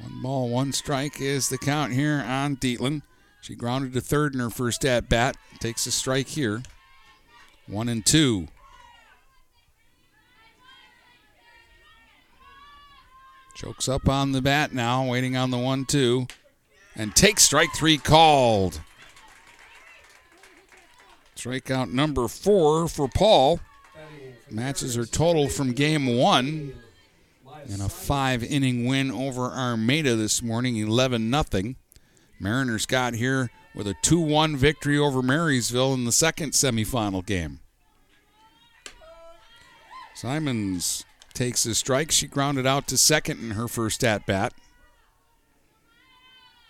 One ball, 1 strike is the count here on Dietlin. She grounded to third in her first at-bat. Takes a strike here. 1-2. Chokes up on the bat now, waiting on the 1-2. And takes strike 3 called. Strikeout number 4 for Paul. Matches her total from game 1. And a 5-inning win over Armada this morning, 11-0. Mariners got here with a 2-1 victory over Marysville in the second semifinal game. Simons takes a strike. She grounded out to second in her first at-bat.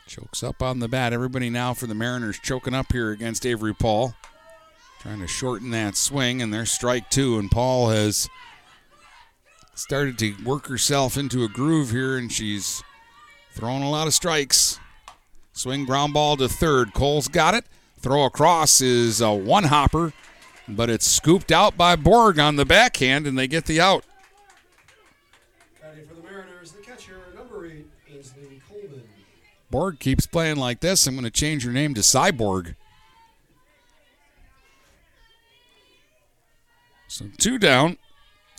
Chokes up on the bat. Everybody now for the Mariners choking up here against Avery Paul. Trying to shorten that swing, and there's strike 2, and Paul has started to work herself into a groove here, and she's throwing a lot of strikes. Swing ground ball to third. Cole's got it. Throw across is a one-hopper, but it's scooped out by Borg on the backhand, and they get the out. Borg keeps playing like this. I'm going to change her name to Cyborg. So 2 down,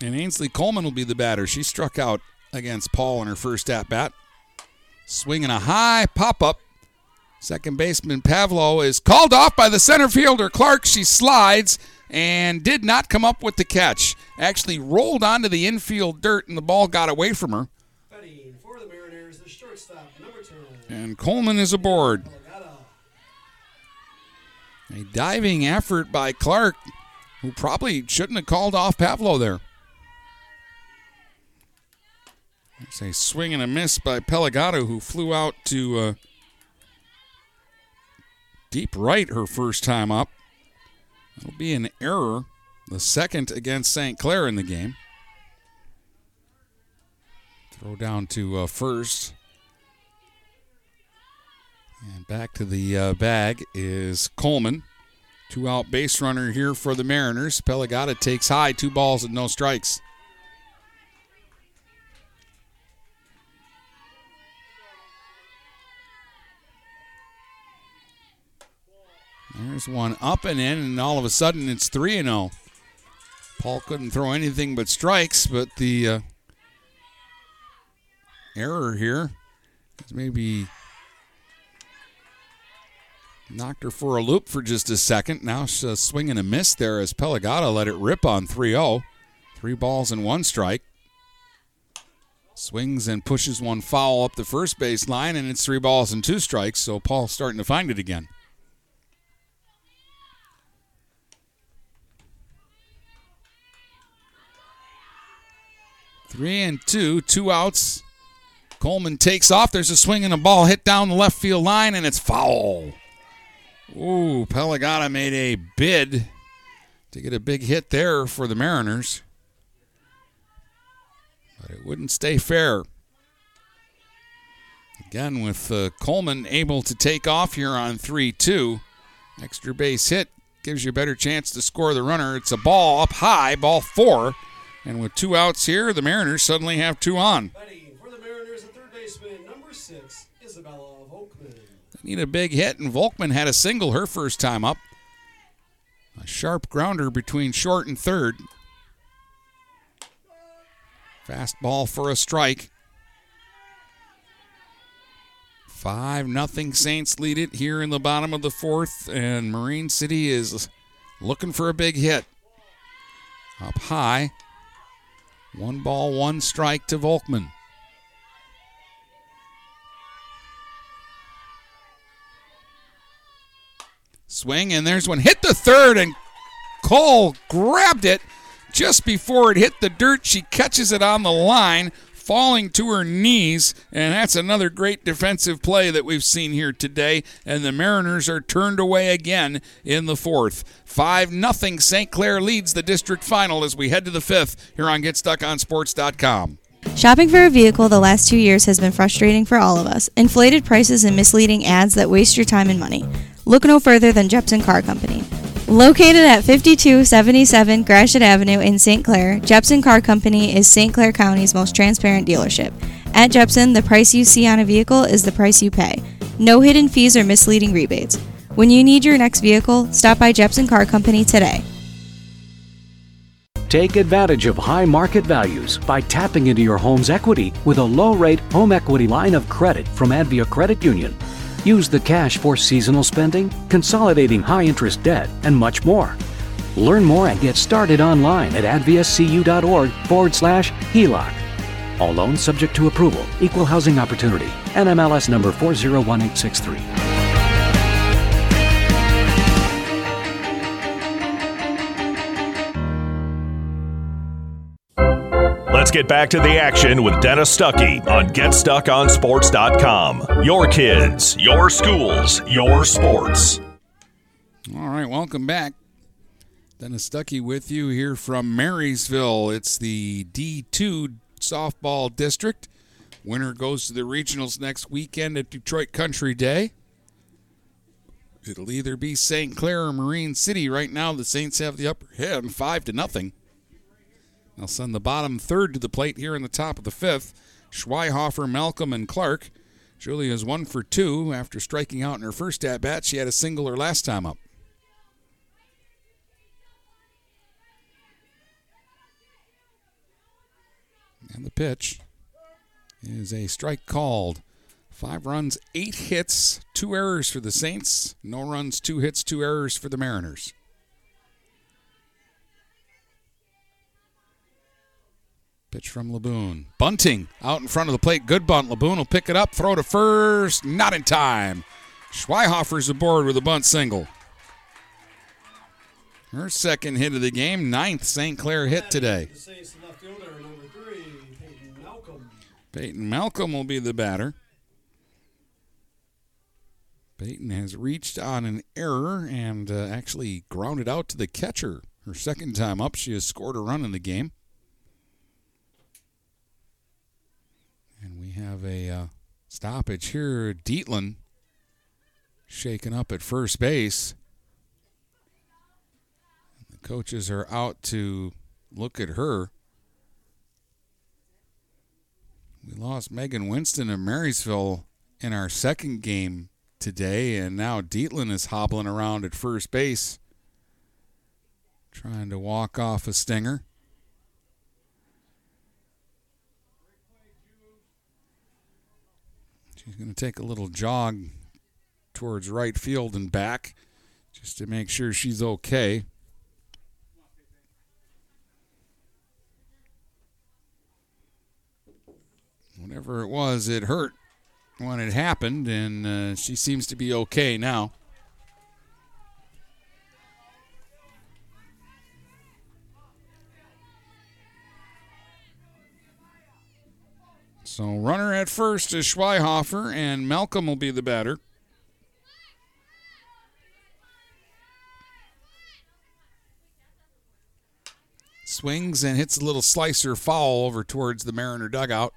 and Ainsley Coleman will be the batter. She struck out against Paul in her first at-bat. Swinging a high pop-up. Second baseman Pavlo is called off by the center fielder Clark. She slides and did not come up with the catch. Actually rolled onto the infield dirt, and the ball got away from her. And Coleman is aboard. A diving effort by Clark, who probably shouldn't have called off Pavlo there. It's a swing and a miss by Pellegato, who flew out to deep right her first time up. It'll be an error, the second against St. Clair in the game. Throw down to first. And back to the bag is Coleman. 2-out base runner here for the Mariners. Pellegato takes high, 2 balls and no strikes. There's one up and in, and all of a sudden it's 3-0. Paul couldn't throw anything but strikes, but the error here is maybe knocked her for a loop for just a second. Now she's swinging a miss there as Pellegato let it rip on 3-0. 3 balls and 1 strike. Swings and pushes one foul up the first baseline, and it's 3 balls and 2 strikes, so Paul's starting to find it again. Three and two, 2 outs. Coleman takes off. There's a swing and a ball hit down the left field line, and it's foul. Ooh, Pelagata made a bid to get a big hit there for the Mariners. But it wouldn't stay fair. Again, with Coleman able to take off here on 3-2. Extra base hit gives you a better chance to score the runner. It's a ball up high, ball 4. And with 2 outs here, the Mariners suddenly have 2 on. For the Mariners, the third baseman, number 6, Isabella Volkman. They need a big hit, and Volkman had a single her first time up. A sharp grounder between short and third. Fastball for a strike. 5-0 Saints lead it here in the bottom of the 4th, and Marine City is looking for a big hit. Up high. 1 ball, 1 strike to Volkman. Swing, and there's one. Hit the third, and Cole grabbed it. Just before it hit the dirt, she catches it on the line, falling to her knees, and that's another great defensive play that we've seen here today, and the Mariners are turned away again in the 4th. 5-0 St. Clair leads the district final as we head to the 5th here on GetStuckOnSports.com. Shopping for a vehicle the last 2 years has been frustrating for all of us. Inflated prices and misleading ads that waste your time and money. Look no further than Jepson Car Company. Located at 5277 Gratiot Avenue in St. Clair, Jepson Car Company is St. Clair County's most transparent dealership. At Jepson, the price you see on a vehicle is the price you pay. No hidden fees or misleading rebates. When you need your next vehicle, stop by Jepson Car Company today. Take advantage of high market values by tapping into your home's equity with a low-rate home equity line of credit from Advia Credit Union. Use the cash for seasonal spending, consolidating high-interest debt, and much more. Learn more and get started online at advscu.org/HELOC. All loans subject to approval. Equal housing opportunity. NMLS number 401863. Let's get back to the action with Dennis Stuckey on GetStuckOnSports.com. Your kids, your schools, your sports. All right, welcome back. Dennis Stuckey with you here from Marysville. It's the D2 softball district. Winner goes to the regionals next weekend at Detroit Country Day. It'll either be St. Clair or Marine City. Right now, the Saints have the upper hand, 5-0. They'll send the bottom third to the plate here in the top of the 5th. Schweihofer, Malcolm, and Clark. Julia's 1 for 2 after striking out in her first at-bat. She had a single her last time up. And the pitch is a strike called. 5 runs, 8 hits, 2 errors for the Saints. No runs, 2 hits, 2 errors for the Mariners. Pitch from Laboon. Bunting out in front of the plate. Good bunt. Laboon will pick it up. Throw to first. Not in time. Schweihofer's aboard with a bunt single. Her second hit of the game. 9th St. Clair hit today. Peyton Malcolm will be the batter. Peyton has reached on an error and actually grounded out to the catcher. Her second time up, she has scored a run in the game. And we have a stoppage here. Dietland shaken up at first base. The coaches are out to look at her. We lost Megan Winston of Marysville in our second game today, and now Dietland is hobbling around at first base trying to walk off a stinger. She's going to take a little jog towards right field and back just to make sure she's okay. whatever it was, it hurt when it happened, and she seems to be okay now. So runner at first is Schweihofer, and Malcolm will be the batter. Swings and hits a little slicer foul over towards the Mariner dugout.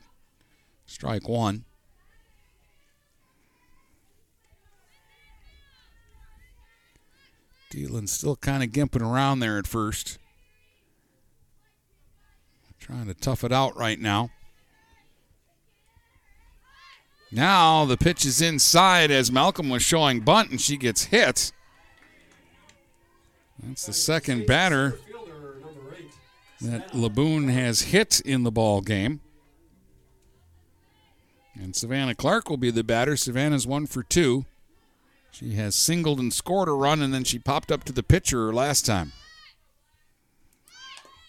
Strike one. Dealin's still kind of gimping around there at first. Trying to tough it out right now. Now the pitch is inside as Malcolm was showing bunt, and she gets hit. That's the second batter that Laboon has hit in the ball game. And Savannah Clark will be the batter. Savannah's 1 for 2. She has singled and scored a run, and then she popped up to the pitcher last time.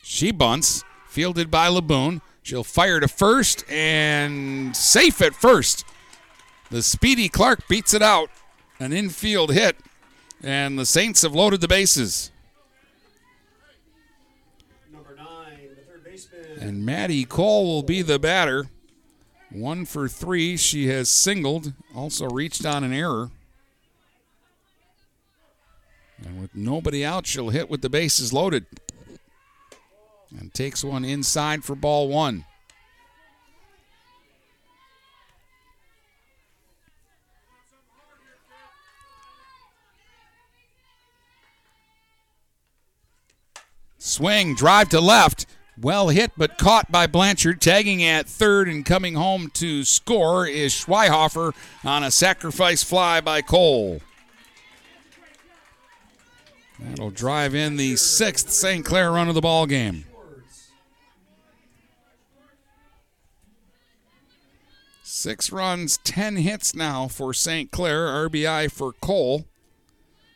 She bunts, fielded by Laboon. She'll fire to first, and safe at first. The speedy Clark beats it out. An infield hit, and the Saints have loaded the bases. Number 9, the third baseman. And Maddie Cole will be the batter. 1 for 3. She has singled, also reached on an error. And with nobody out, she'll hit with the bases loaded. And takes one inside for ball one. Swing, drive to left. Well hit, but caught by Blanchard. Tagging at third and coming home to score is Schweihofer on a sacrifice fly by Cole. That'll drive in the 6th St. Clair run of the ball game. Six runs, 10 hits now for St. Clair, RBI for Cole.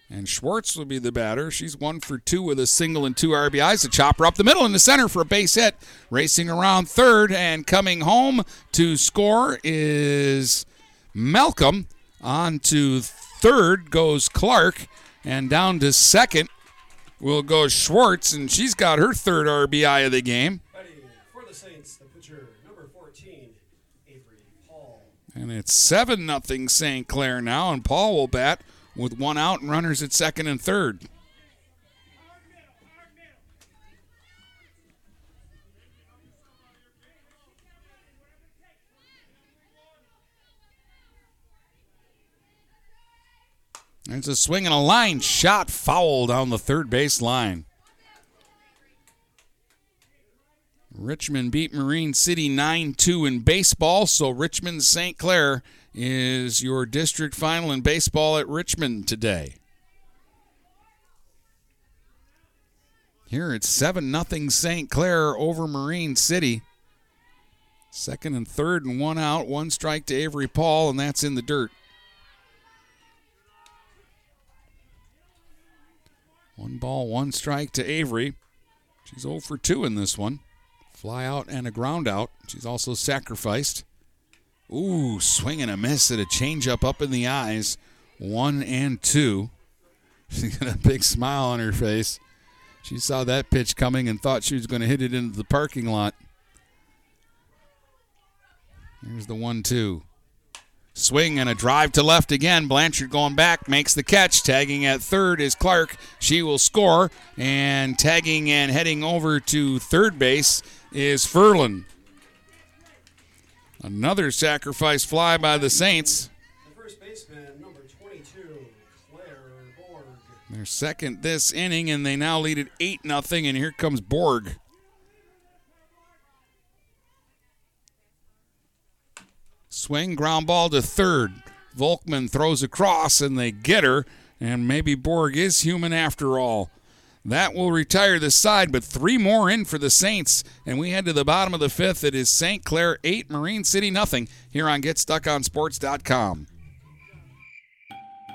And Schwartz will be the batter. She's 1 for 2 with a single and 2 RBIs. A chopper up the middle in the center for a base hit. Racing around third and coming home to score is Malcolm. On to third goes Clark. And down to second will go Schwartz, and she's got her third RBI of the game. For the Saints, the pitcher, number 14. And it's 7-0 St. Clair now, and Paul will bat with one out and runners at second and third. There's a swing and a line shot foul down the third base line. Richmond beat Marine City 9-2 in baseball, so Richmond St. Clair is your district final in baseball at Richmond today. Here it's 7-0 St. Clair over Marine City. Second and third and one out, one strike to Avery Paul, and that's in the dirt. One ball, one strike to Avery. She's 0 for 2 in this one. Fly out and a ground out. She's also sacrificed. Ooh, swing and a miss at a changeup up in the eyes. 1 and 2. She's got a big smile on her face. She saw that pitch coming and thought she was going to hit it into the parking lot. Here's the 1-2. Swing and a drive to left again. Blanchard going back, makes the catch. Tagging at third is Clark. She will score. And tagging and heading over to third base is Furlan. Another sacrifice fly by the Saints. The first baseman, number 22, Claire Borg. Their second this inning, and they now lead it 8-0. And here comes Borg. Swing, ground ball to third. Volkman throws across, and they get her. And maybe Borg is human after all. That will retire the side, but 3 more in for the Saints. And we head to the bottom of the 5th. It is St. Clair 8, Marine City nothing, here on GetStuckOnSports.com.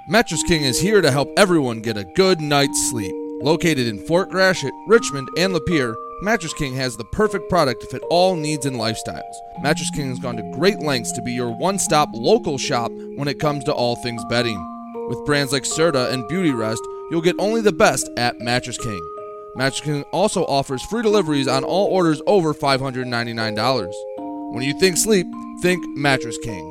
Mattress King is here to help everyone get a good night's sleep. Located in Fort Gratiot, Richmond, and Lapeer, Mattress King has the perfect product to fit all needs and lifestyles. Mattress King has gone to great lengths to be your one-stop local shop when it comes to all things bedding. With brands like Serta and Beautyrest, you'll get only the best at Mattress King. Mattress King also offers free deliveries on all orders over $599. When you think sleep, think Mattress King.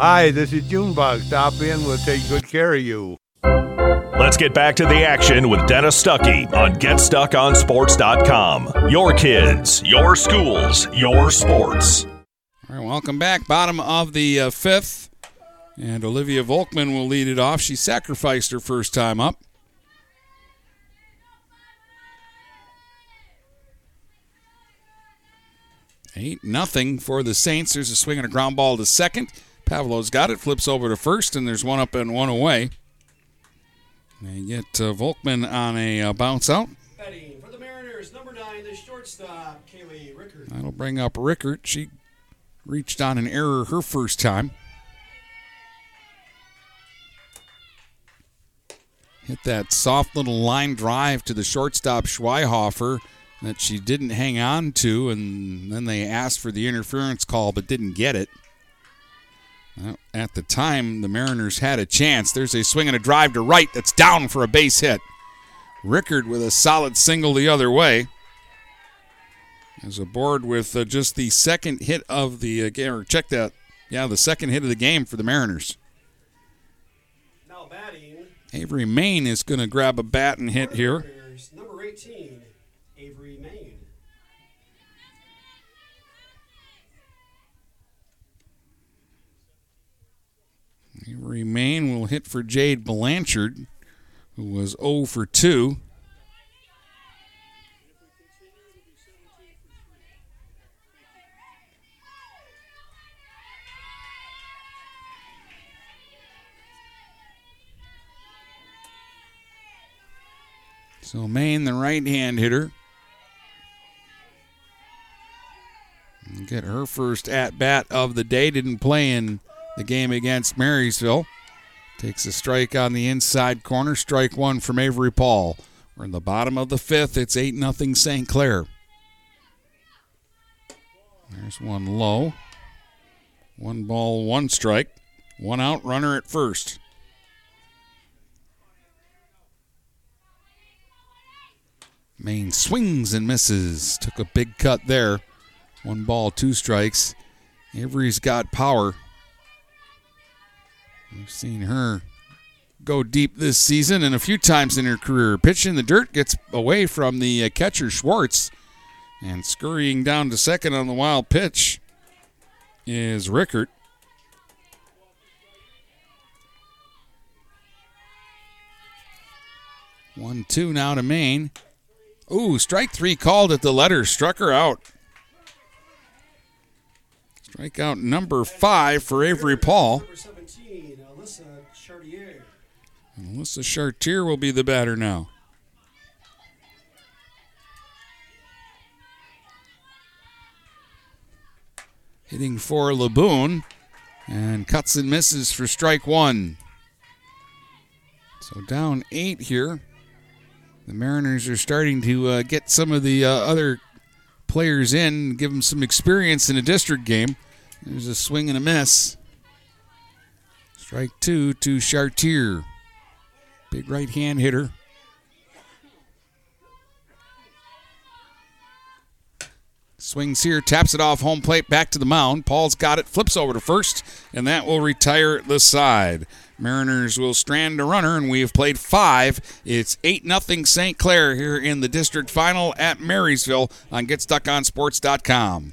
Hi, this is Junebug. Stop in. We'll take good care of you. Let's get back to the action with Dennis Stuckey on GetStuckOnSports.com. Your kids, your schools, your sports. All right, welcome back. Bottom of the fifth. And Olivia Volkman will lead it off. She sacrificed her first time up. Ain't nothing for the Saints. There's a swing and a ground ball to second. Pavlo's got it, flips over to first, and there's one up and one away. They get Volkman on a bounce out. Betty for the Mariners, number 9, the shortstop, Kaylee Rickert. That'll bring up Rickert. She reached on an error her first time. Hit that soft little line drive to the shortstop, Schweihofer, that she didn't hang on to, and then they asked for the interference call but didn't get it. At the time, the Mariners had a chance. There's a swing and a drive to right that's down for a base hit. Rickert with a solid single the other way. As aboard with just the second hit of the game, or check that. Yeah, the second hit of the game for the Mariners. Now batting. Avery Main is going to grab a bat and hit here. Mariners, number 18, Avery Main. Avery Main will hit for Jade Blanchard, who was 0 for 2. So Main, the right-hand hitter, and get her first at-bat of the day. Didn't play in the game against Marysville. Takes a strike on the inside corner. Strike one from Avery Paul. We're in the bottom of the fifth. It's 8-0 St. Clair. There's one low. One ball, one strike. One out, runner at first. Main swings and misses. Took a big cut there. One ball, two strikes. Avery's got power. We've seen her go deep this season and a few times in her career. Pitch in the dirt, gets away from the catcher, Schwartz. And scurrying down to second on the wild pitch is Rickert. One, two now to Main. Ooh, strike three called at the letter. Struck her out. Strikeout number 5 for Avery Paul. Alyssa Chartier will be the batter now. Hitting for Laboon, and cuts and misses for strike one. So down 8 here. The Mariners are starting to get some of the other players in, give them some experience in a district game. There's a swing and a miss. Strike 2 to Chartier. Big right-hand hitter. Swings here, taps it off home plate, back to the mound. Paul's got it, flips over to first, and that will retire the side. Mariners will strand a runner, and we have played 5. It's 8-0 St. Clair here in the district final at Marysville on GetStuckOnSports.com.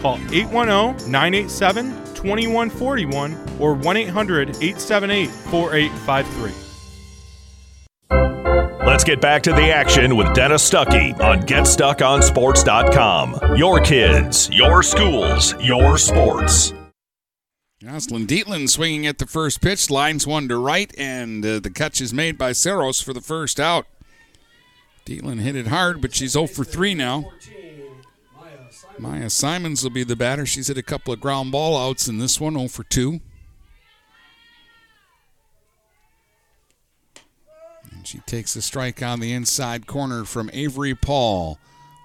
Call 810-987-2141 or 1-800-878-4853. Let's get back to the action with Dennis Stuckey on GetStuckOnSports.com. Your kids, your schools, your sports. Jocelyn Dietland swinging at the first pitch. Lines one to right, and the catch is made by Cerros for the first out. Dietland hit it hard, but she's 0 for 3 now. Maya Simons will be the batter. She's hit a couple of ground ball outs in this one, 0 for 2. She takes a strike on the inside corner from Avery Paul.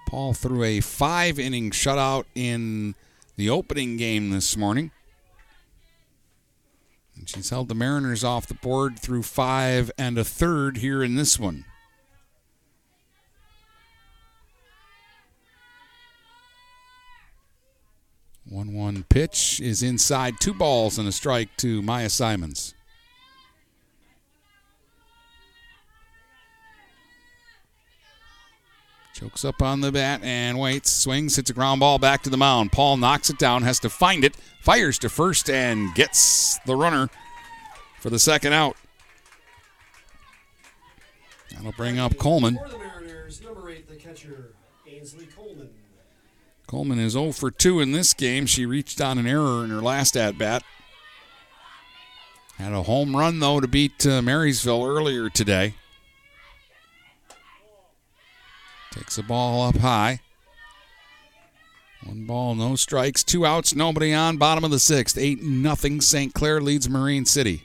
Paul threw a 5-inning shutout in the opening game this morning. And she's held the Mariners off the board through 5 1/3 here in this one. One 1 pitch is inside, 2 balls and a strike to Maya Simons. Chokes up on the bat and waits, swings, hits a ground ball back to the mound. Paul knocks it down, has to find it, fires to first, and gets the runner for the second out. That'll bring up Coleman. For the Mariners, number 8, the catcher, Ainsley Coleman. Coleman is 0 for 2 in this game. She reached on an error in her last at-bat. Had a home run, though, to beat Marysville earlier today. Takes the ball up high. 1 ball, no strikes. 2 outs, nobody on. Bottom of the 6th. 8-0. St. Clair leads Marine City.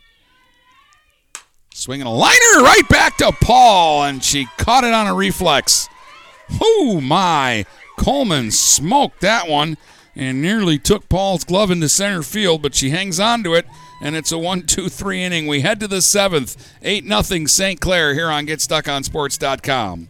Swinging a liner right back to Paul, and she caught it on a reflex. Oh, my. Coleman smoked that one and nearly took Paul's glove into center field, but she hangs on to it, and it's a 1-2-3 inning. We head to the 7th. 8-0 St. Clair here on GetStuckOnSports.com.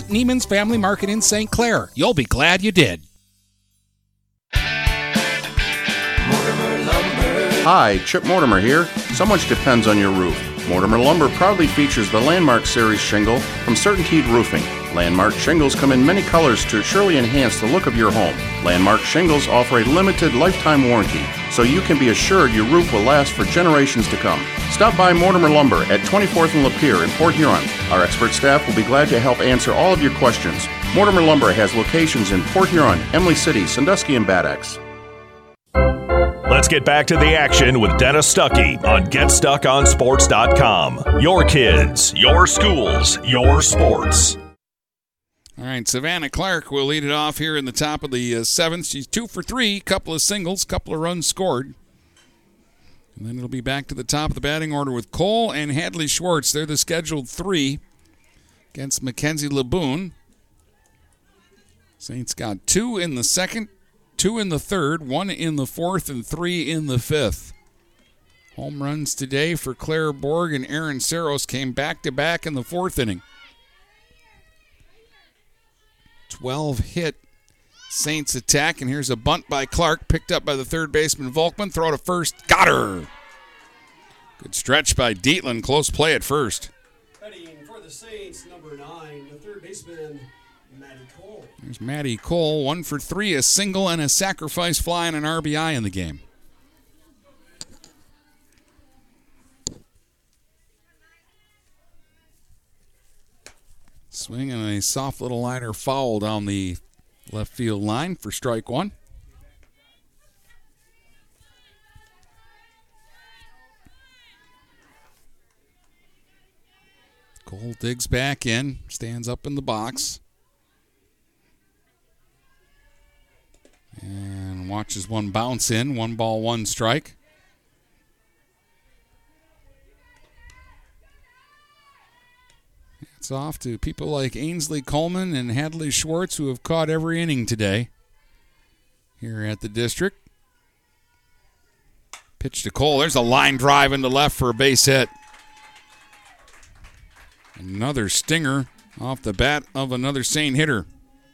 Neiman's Family Market in St. Clair. You'll be glad you did. Mortimer Lumber. Hi, Chip Mortimer here. So much depends on your roof. Mortimer Lumber proudly features the Landmark Series shingle from CertainTeed Roofing. Landmark shingles come in many colors to surely enhance the look of your home. Landmark shingles offer a limited lifetime warranty, so you can be assured your roof will last for generations to come. Stop by Mortimer Lumber at 24th and Lapeer in Port Huron. Our expert staff will be glad to help answer all of your questions. Mortimer Lumber has locations in Port Huron, Emily City, Sandusky, and Bad Axe. Let's get back to the action with Dennis Stuckey on GetStuckOnSports.com. Your kids, your schools, your sports. All right, Savannah Clark will lead it off here in the top of the 7th. She's 2 for 3, couple of singles, couple of runs scored. And then it'll be back to the top of the batting order with Cole and Hadley Schwartz. They're the scheduled 3 against Mackenzie Laboon. Saints got 2 in the 2nd, 2 in the 3rd, 1 in the 4th, and 3 in the 5th. Home runs today for Claire Borg and Aaron Cerros came back-to-back in the 4th inning. 12 hit Saints attack, and here's a bunt by Clark, picked up by the third baseman Volkman. Throw to first, got her. Good stretch by Dietland, close play at first. Betting for the Saints, number 9, the third baseman, Maddie Cole. There's Maddie Cole, 1 for 3, a single and a sacrifice fly and an RBI in the game. Swing and a soft little liner foul down the left field line for strike one. Cole digs back in, stands up in the box, and watches one bounce in. 1 ball, 1 strike. It's off to people like Ainsley Coleman and Hadley Schwartz, who have caught every inning today here at the district. Pitch to Cole. There's a line drive into left for a base hit. Another stinger off the bat of another Saint hitter.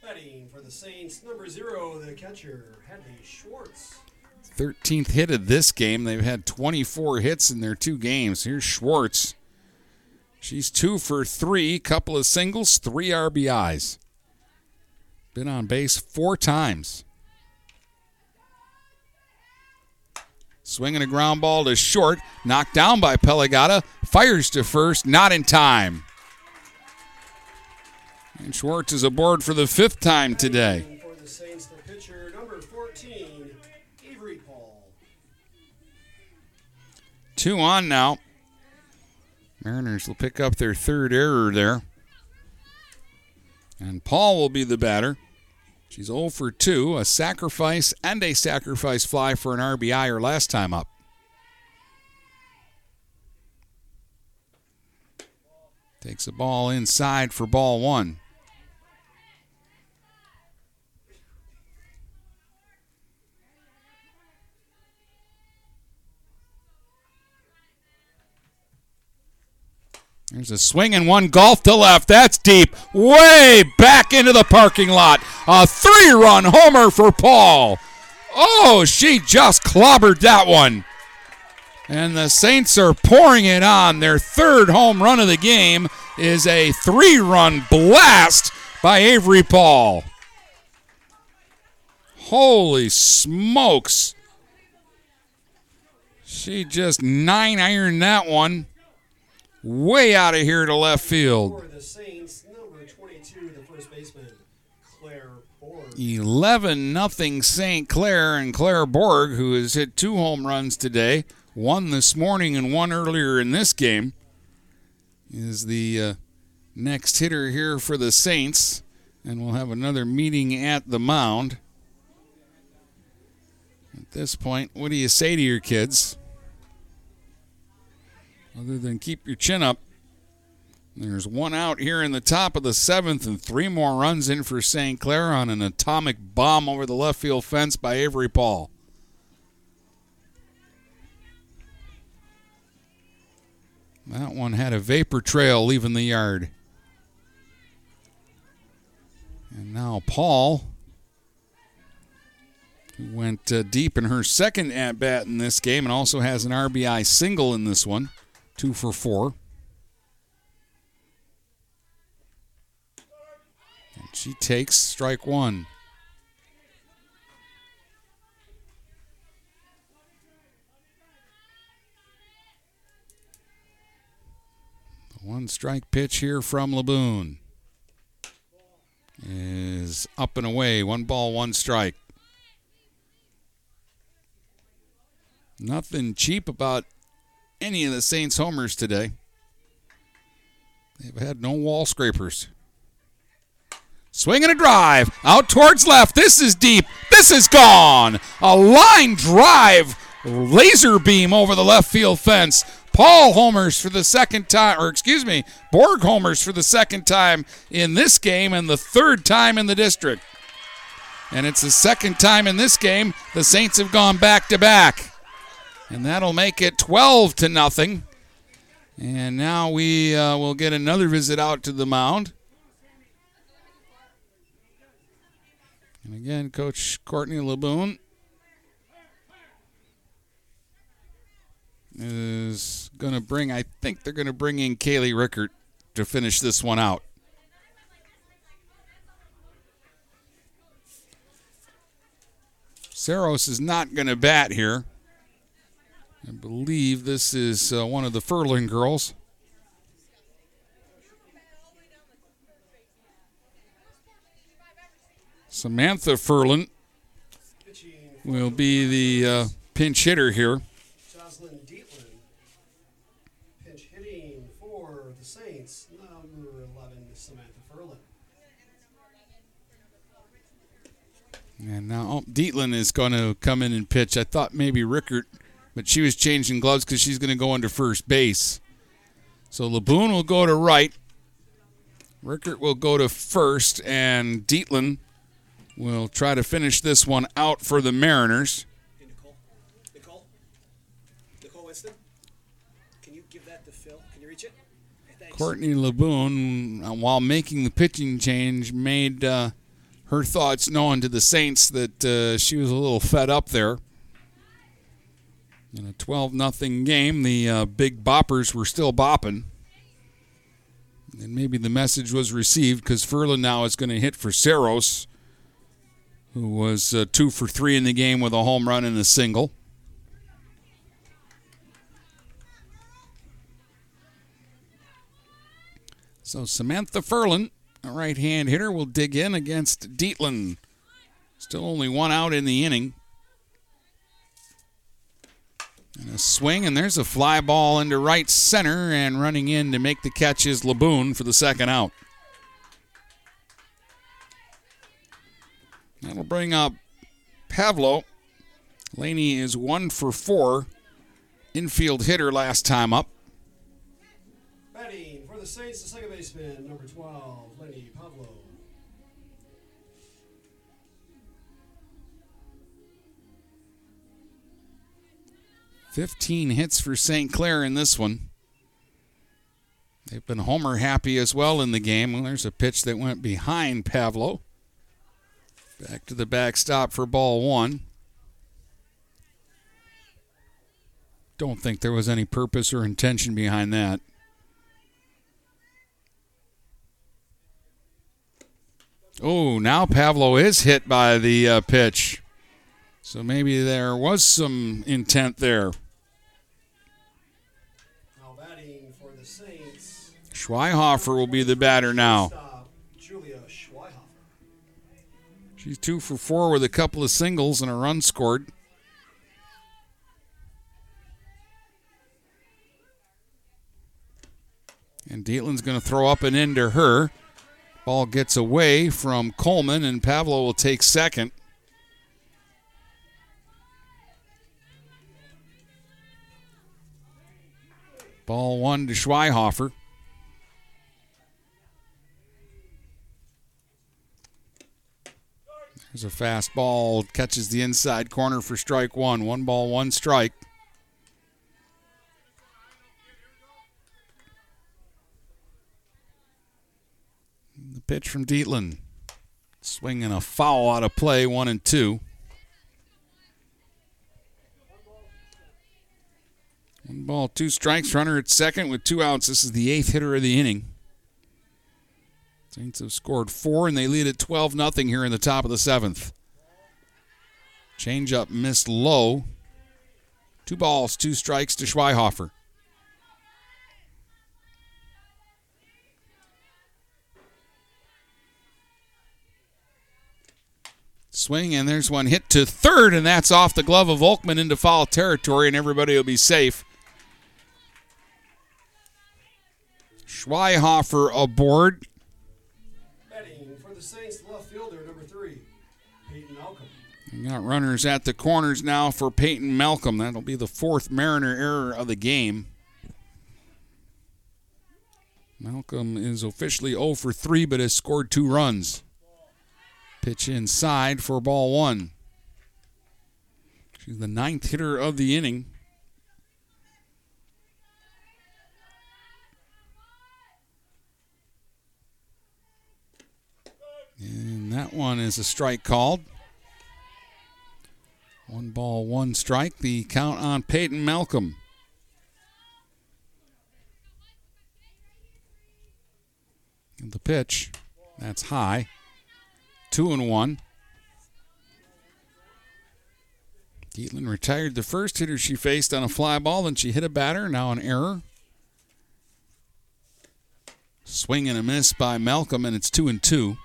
Batting for the Saints, number 0, the catcher, Hadley Schwartz. 13th hit of this game. They've had 24 hits in their 2 games. Here's Schwartz. She's 2 for 3, couple of singles, 3 RBIs. Been on base 4 times. Swinging a ground ball to short, knocked down by Pelagata, fires to first, not in time. And Schwartz is aboard for the 5th time today. For the Saints, the pitcher, number 14, Avery Paul. 2 on now. Mariners will pick up their 3rd error there. And Paul will be the batter. She's 0 for 2, a sacrifice and a sacrifice fly for an RBI her last time up. Takes a ball inside for ball 1. There's a swing and one, golf to left. That's deep, way back into the parking lot. A 3-run homer for Paul. Oh, she just clobbered that one. And the Saints are pouring it on. Their 3rd home run of the game is a 3-run blast by Avery Paul. Holy smokes. She just 9-ironed that one. Way out of here to left field. For the Saints, number 22, the first baseman, Claire Borg. 11-0 St. Clair, and Claire Borg, who has hit 2 home runs today, 1 this morning and 1 earlier in this game, is the next hitter here for the Saints, and we'll have another meeting at the mound. At this point, what do you say to your kids? Other than keep your chin up. There's 1 out here in the top of the 7th, and 3 more runs in for St. Clair on an atomic bomb over the left field fence by Avery Paul. That one had a vapor trail leaving the yard. And now Paul, who went deep in her 2nd at-bat in this game and also has an RBI single in this one. 2 for 4. And she takes strike 1. The 1-strike pitch here from Laboon is up and away. 1 ball, 1 strike. Nothing cheap about any of the Saints homers today. They've had no wall scrapers. Swing and a drive out towards left. This is deep. This is gone. A line drive, laser beam over the left field fence. Paul homers for the 2nd time, or excuse me, Borg homers for the 2nd time in this game and the 3rd time in the district. And it's the 2nd time in this game the Saints have gone back to back. And that'll make it 12-0. And now we will get another visit out to the mound. And again, Coach Courtney LeBoon is going to bring, I think they're going to bring in Kaylee Rickert to finish this one out. Saros is not going to bat here. I believe this is one of the Furling girls. Samantha Furlan will be the pinch hitter here. Jocelyn Dietland, pinch hitting for the Saints, number 11, Samantha Furlan. And now Dietland is going to come in and pitch. I thought maybe Rickert, but she was changing gloves because she's going to go under first base. So LeBoon will go to right. Rickert will go to first, and Dietland will try to finish this one out for the Mariners. Hey, Nicole Winston, can you give that to Phil? Can you reach it? Hey, Courtney LeBoon, while making the pitching change, made her thoughts known to the Saints that she was a little fed up there. In a 12-0 game, the big boppers were still bopping. And maybe the message was received because Furlan now is going to hit for Saros, who was 2 for 3 in the game with a home run and a single. So Samantha Furlan, a right-hand hitter, will dig in against Dietland. Still only one out in the inning. And a swing, and there's a fly ball into right center, and running in to make the catch is LeBoon for the second out. That'll bring up Pavlo. Laney is 1 for 4. Infield hitter last time up. Batting for the Saints, the second baseman, number 12, Laney Pavlo. Fifteen hits for St. Clair in this one. They've been homer happy as well in the game. Well, there's a pitch that went behind Pavlo. Back to the backstop for ball one. Don't think there was any purpose or intention behind that. Oh, now Pavlo is hit by the pitch. So maybe there was some intent there. Now batting for the Saints, Schweihofer will be the batter now. She's 2 for 4 with a couple of singles and a run scored. And Dietland's going to throw up and in to her. Ball gets away from Coleman, and Pavlo will take second. Ball one to Schweihofer. There's a fastball, catches the inside corner for strike one. 1 ball, 1 strike. The pitch from Dietland. Swinging a foul out of play, 1 and 2. 1 ball, 2 strikes. Runner at second with 2 outs. This is the 8th hitter of the inning. Saints have scored 4, and they lead at 12-0 here in the top of the 7th. Changeup missed low. 2 balls, 2 strikes to Schweihofer. Swing, and there's one hit to third, and that's off the glove of Volkman into foul territory, and everybody will be safe. Schweihofer aboard. Saints left fielder, number 3, Peyton Malcolm. We got runners at the corners now for Peyton Malcolm. That'll be the 4th Mariner error of the game. Malcolm is officially 0 for 3, but has scored 2 runs. Pitch inside for ball 1. She's the 9th hitter of the inning. And that That one is a strike called. One ball, one strike. The count on Peyton Malcolm. And the pitch, that's high. 2-1. Geatland retired the first hitter she faced on a fly ball. Then she hit a batter. Now an error. Swing and a miss by Malcolm, and it's 2-2.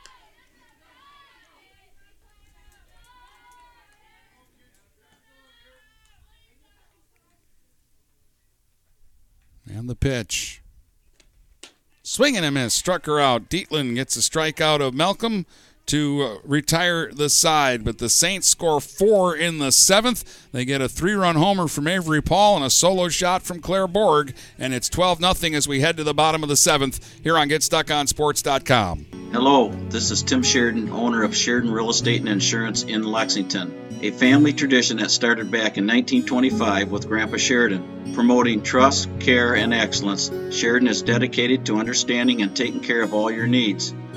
And the pitch. Swing and a miss. Struck her out. Dietland gets a strikeout of Malcolm to retire the side. But the Saints score 4 in the 7th. They get a 3-run homer from Avery Paul and a solo shot from Claire Borg. And it's 12-0 as we head to the bottom of the 7th here on GetStuckOnSports.com. Hello, this is Tim Sheridan, owner of Sheridan Real Estate and Insurance in Lexington, a family tradition that started back in 1925 with Grandpa Sheridan. Promoting trust, care, and excellence, Sheridan is dedicated to understanding and taking care of all your needs.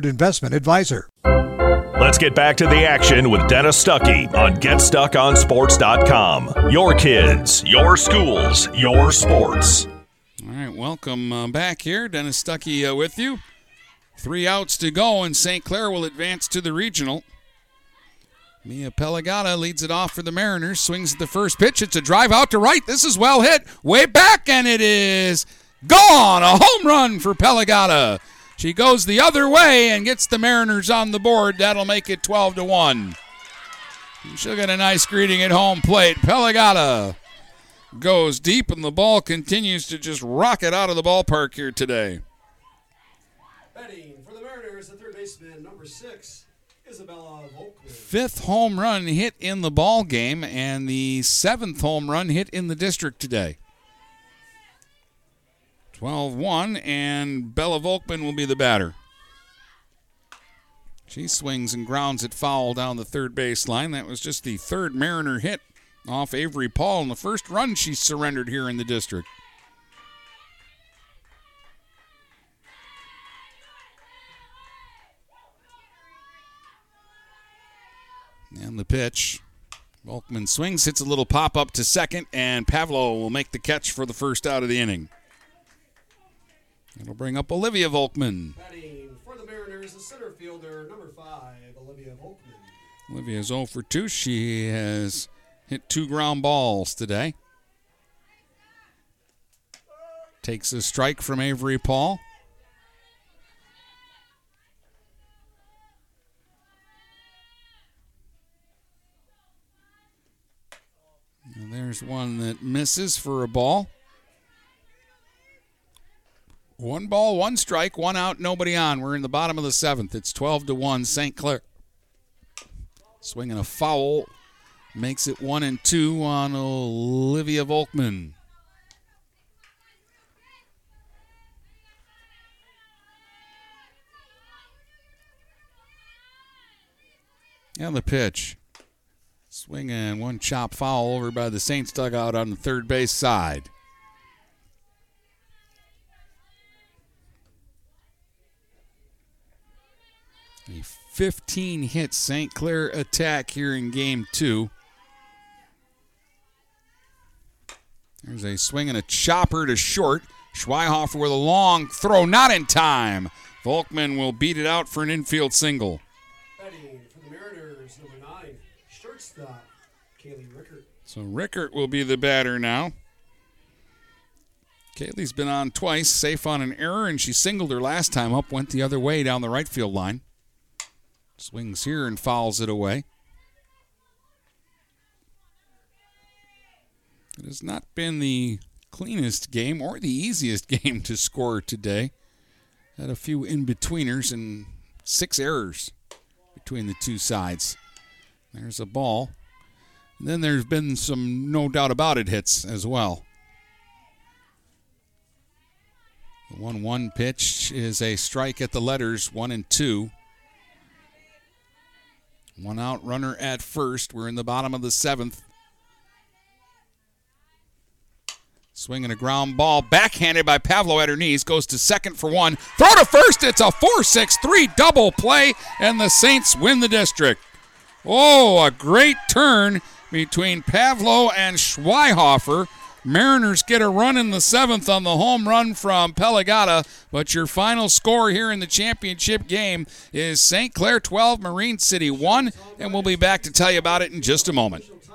investment advisor. Let's get back to the action with Dennis Stuckey on GetStuckOnSports.com. Your kids, your schools, your sports. All right, welcome back here. Dennis Stuckey with you. 3 outs to go, and St. Clair will advance to the regional. Mia Pelagata leads it off for the Mariners. Swings at the first pitch. It's a drive out to right. This is well hit. Way back, and it is gone. A home run for Pelagata. She goes the other way and gets the Mariners on the board. That'll make it 12-1. She'll get a nice greeting at home plate. Pelagata goes deep, and the ball continues to just rocket out of the ballpark here today. Betting for the Mariners, the third baseman, number 6, Isabella Volkman. 5th home run hit in the ball game, and the 7th home run hit in the district today. 12-1, and Bella Volkman will be the batter. She swings and grounds it foul down the third baseline. That was just the 3rd Mariner hit off Avery Paul and the first run she surrendered here in the district. And the pitch. Volkman swings, hits a little pop-up to second, and Pavlo will make the catch for the first out of the inning. It'll bring up Olivia Volkman. Batting for the Mariners, the center fielder, number 5, Olivia Volkman. Olivia's 0 for 2. She has hit 2 ground balls today. Takes a strike from Avery Paul. And there's one that misses for a ball. 1 ball, 1 strike, 1 out, nobody on. We're in the bottom of the 7th. It's 12-1, St. Clair. Swinging a foul. Makes it 1-2 on Olivia Volkman. And the pitch. Swing and one chop foul over by the Saints dugout on the third base side. A 15-hit St. Clair attack here in Game 2. There's a swing and a chopper to short. Schweihofer with a long throw, not in time. Volkman will beat it out for an infield single. Betting for the Mariners, number 9, shortstop, Kaylee Rickert. So Rickert will be the batter now. Kaylee's been on twice, safe on an error, and she singled her last time up, went the other way down the right field line. Swings here and fouls it away. It has not been the cleanest game or the easiest game to score today. Had a few in-betweeners and 6 errors between the two sides. There's a ball. And then there's been some no doubt about it hits as well. The 1-1 pitch is a strike at the letters, 1 and 2. 1 out, runner at first. We're in the bottom of the 7th. Swinging a ground ball, backhanded by Pavlo at her knees, goes to second for 1. Throw to first, it's a 4-6-3 double play, and the Saints win the district. Oh, a great turn between Pavlo and Schweihofer. Mariners get a run in the 7th on the home run from Pelagata, but your final score here in the championship game is St. Clair 12, Marine City 1, and we'll be back to tell you about it in just a moment.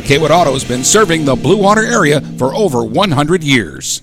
Kaywood Auto has been serving the Blue Water area for over 100 years.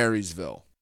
Marysville.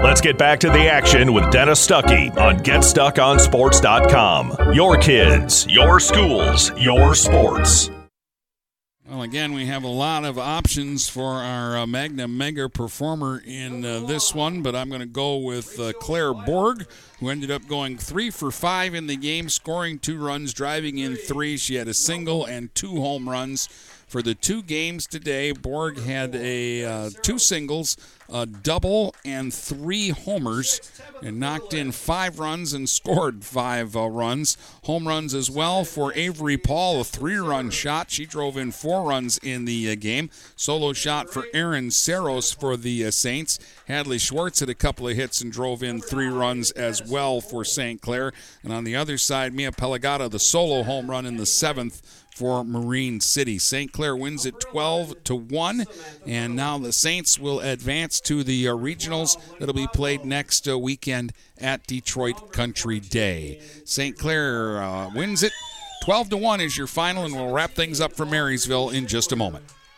Let's get back to the action with Dennis Stuckey on GetStuckOnSports.com. Your kids, your schools, your sports. Well, again, we have a lot of options for our Magna Mega performer in this one, but I'm going to go with Claire Borg, who ended up going 3 for 5 in the game, scoring 2 runs, driving in 3. She had a single and 2 home runs. For the 2 games today, Borg had a 2 singles, a double, and 3 homers, and knocked in 5 runs and scored 5 runs. Home runs as well for Avery Paul, a 3-run shot. She drove in 4 runs in the game. Solo shot for Aaron Saros for the Saints. Hadley Schwartz had a couple of hits and drove in 3 runs as well for St. Clair. And on the other side, Mia Pelagata, the solo home run in the 7th. For Marine City. St. Clair wins it 12-1, and now the Saints will advance to the regionals that'll be played next weekend at Detroit Country Day. St. Clair wins it 12-1 is your final, and we'll wrap things up for Marysville in just a moment.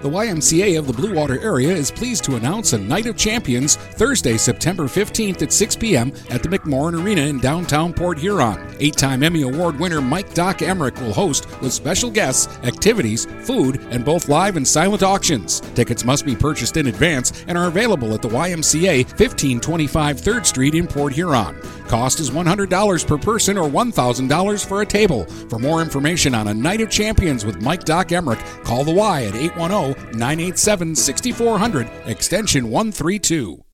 The YMCA of the Blue Water area is pleased to announce a Night of Champions Thursday, September 15th at 6 p.m. at the McMorran Arena in downtown Port Huron. 8-time Emmy Award winner Mike Doc Emrick will host with special guests, activities, food, and both live and silent auctions. Tickets must be purchased in advance and are available at the YMCA, 1525 3rd Street in Port Huron. Cost is $100 per person or $1,000 for a table. For more information on a Night of Champions with Mike Doc Emrick, call the Y at 810-987-6400, extension 132.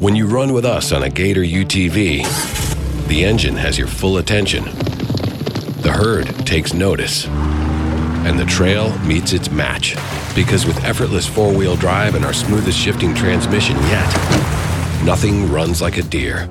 When you run with us on a Gator UTV, the engine has your full attention, the herd takes notice, and the trail meets its match. Because with effortless four-wheel drive and our smoothest shifting transmission yet, nothing runs like a deer.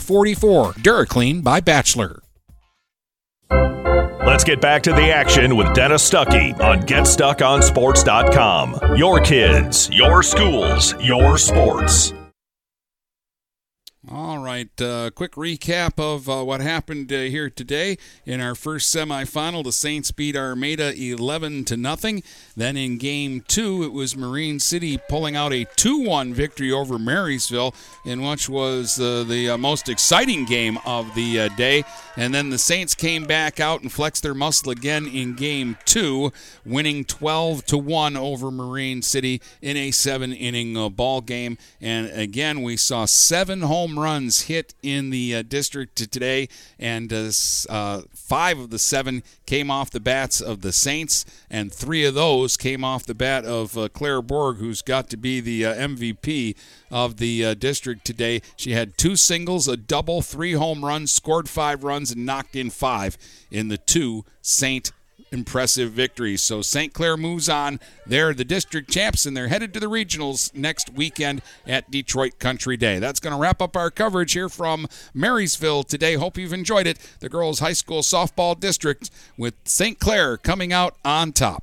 DuraClean by Bachelor. Let's get back to the action with Dennis Stuckey on GetStuckOnSports.com. Your kids, your schools, your sports. All right, quick recap of what happened here today. In our first semifinal, the Saints beat Armada 11-0. Then in Game 2, it was Marine City pulling out a 2-1 victory over Marysville, in which was the most exciting game of the day. And then the Saints came back out and flexed their muscle again in Game 2, winning 12-1 over Marine City in a 7-inning ball game. And again, we saw 7 home runs hit in the district today, and 5 of the 7 came off the bats of the Saints, and 3 of those came off the bat of Claire Borg, who's got to be the MVP of the district today. She had 2 singles, a double, 3 home runs, scored 5 runs, and knocked in 5 in the 2 Saint impressive victories. So St. Clair moves on. They're the district champs, and they're headed to the regionals next weekend at Detroit Country Day. That's going to wrap up our coverage here from Marysville today. Hope you've enjoyed it. The girls' high school softball district with St. Clair coming out on top.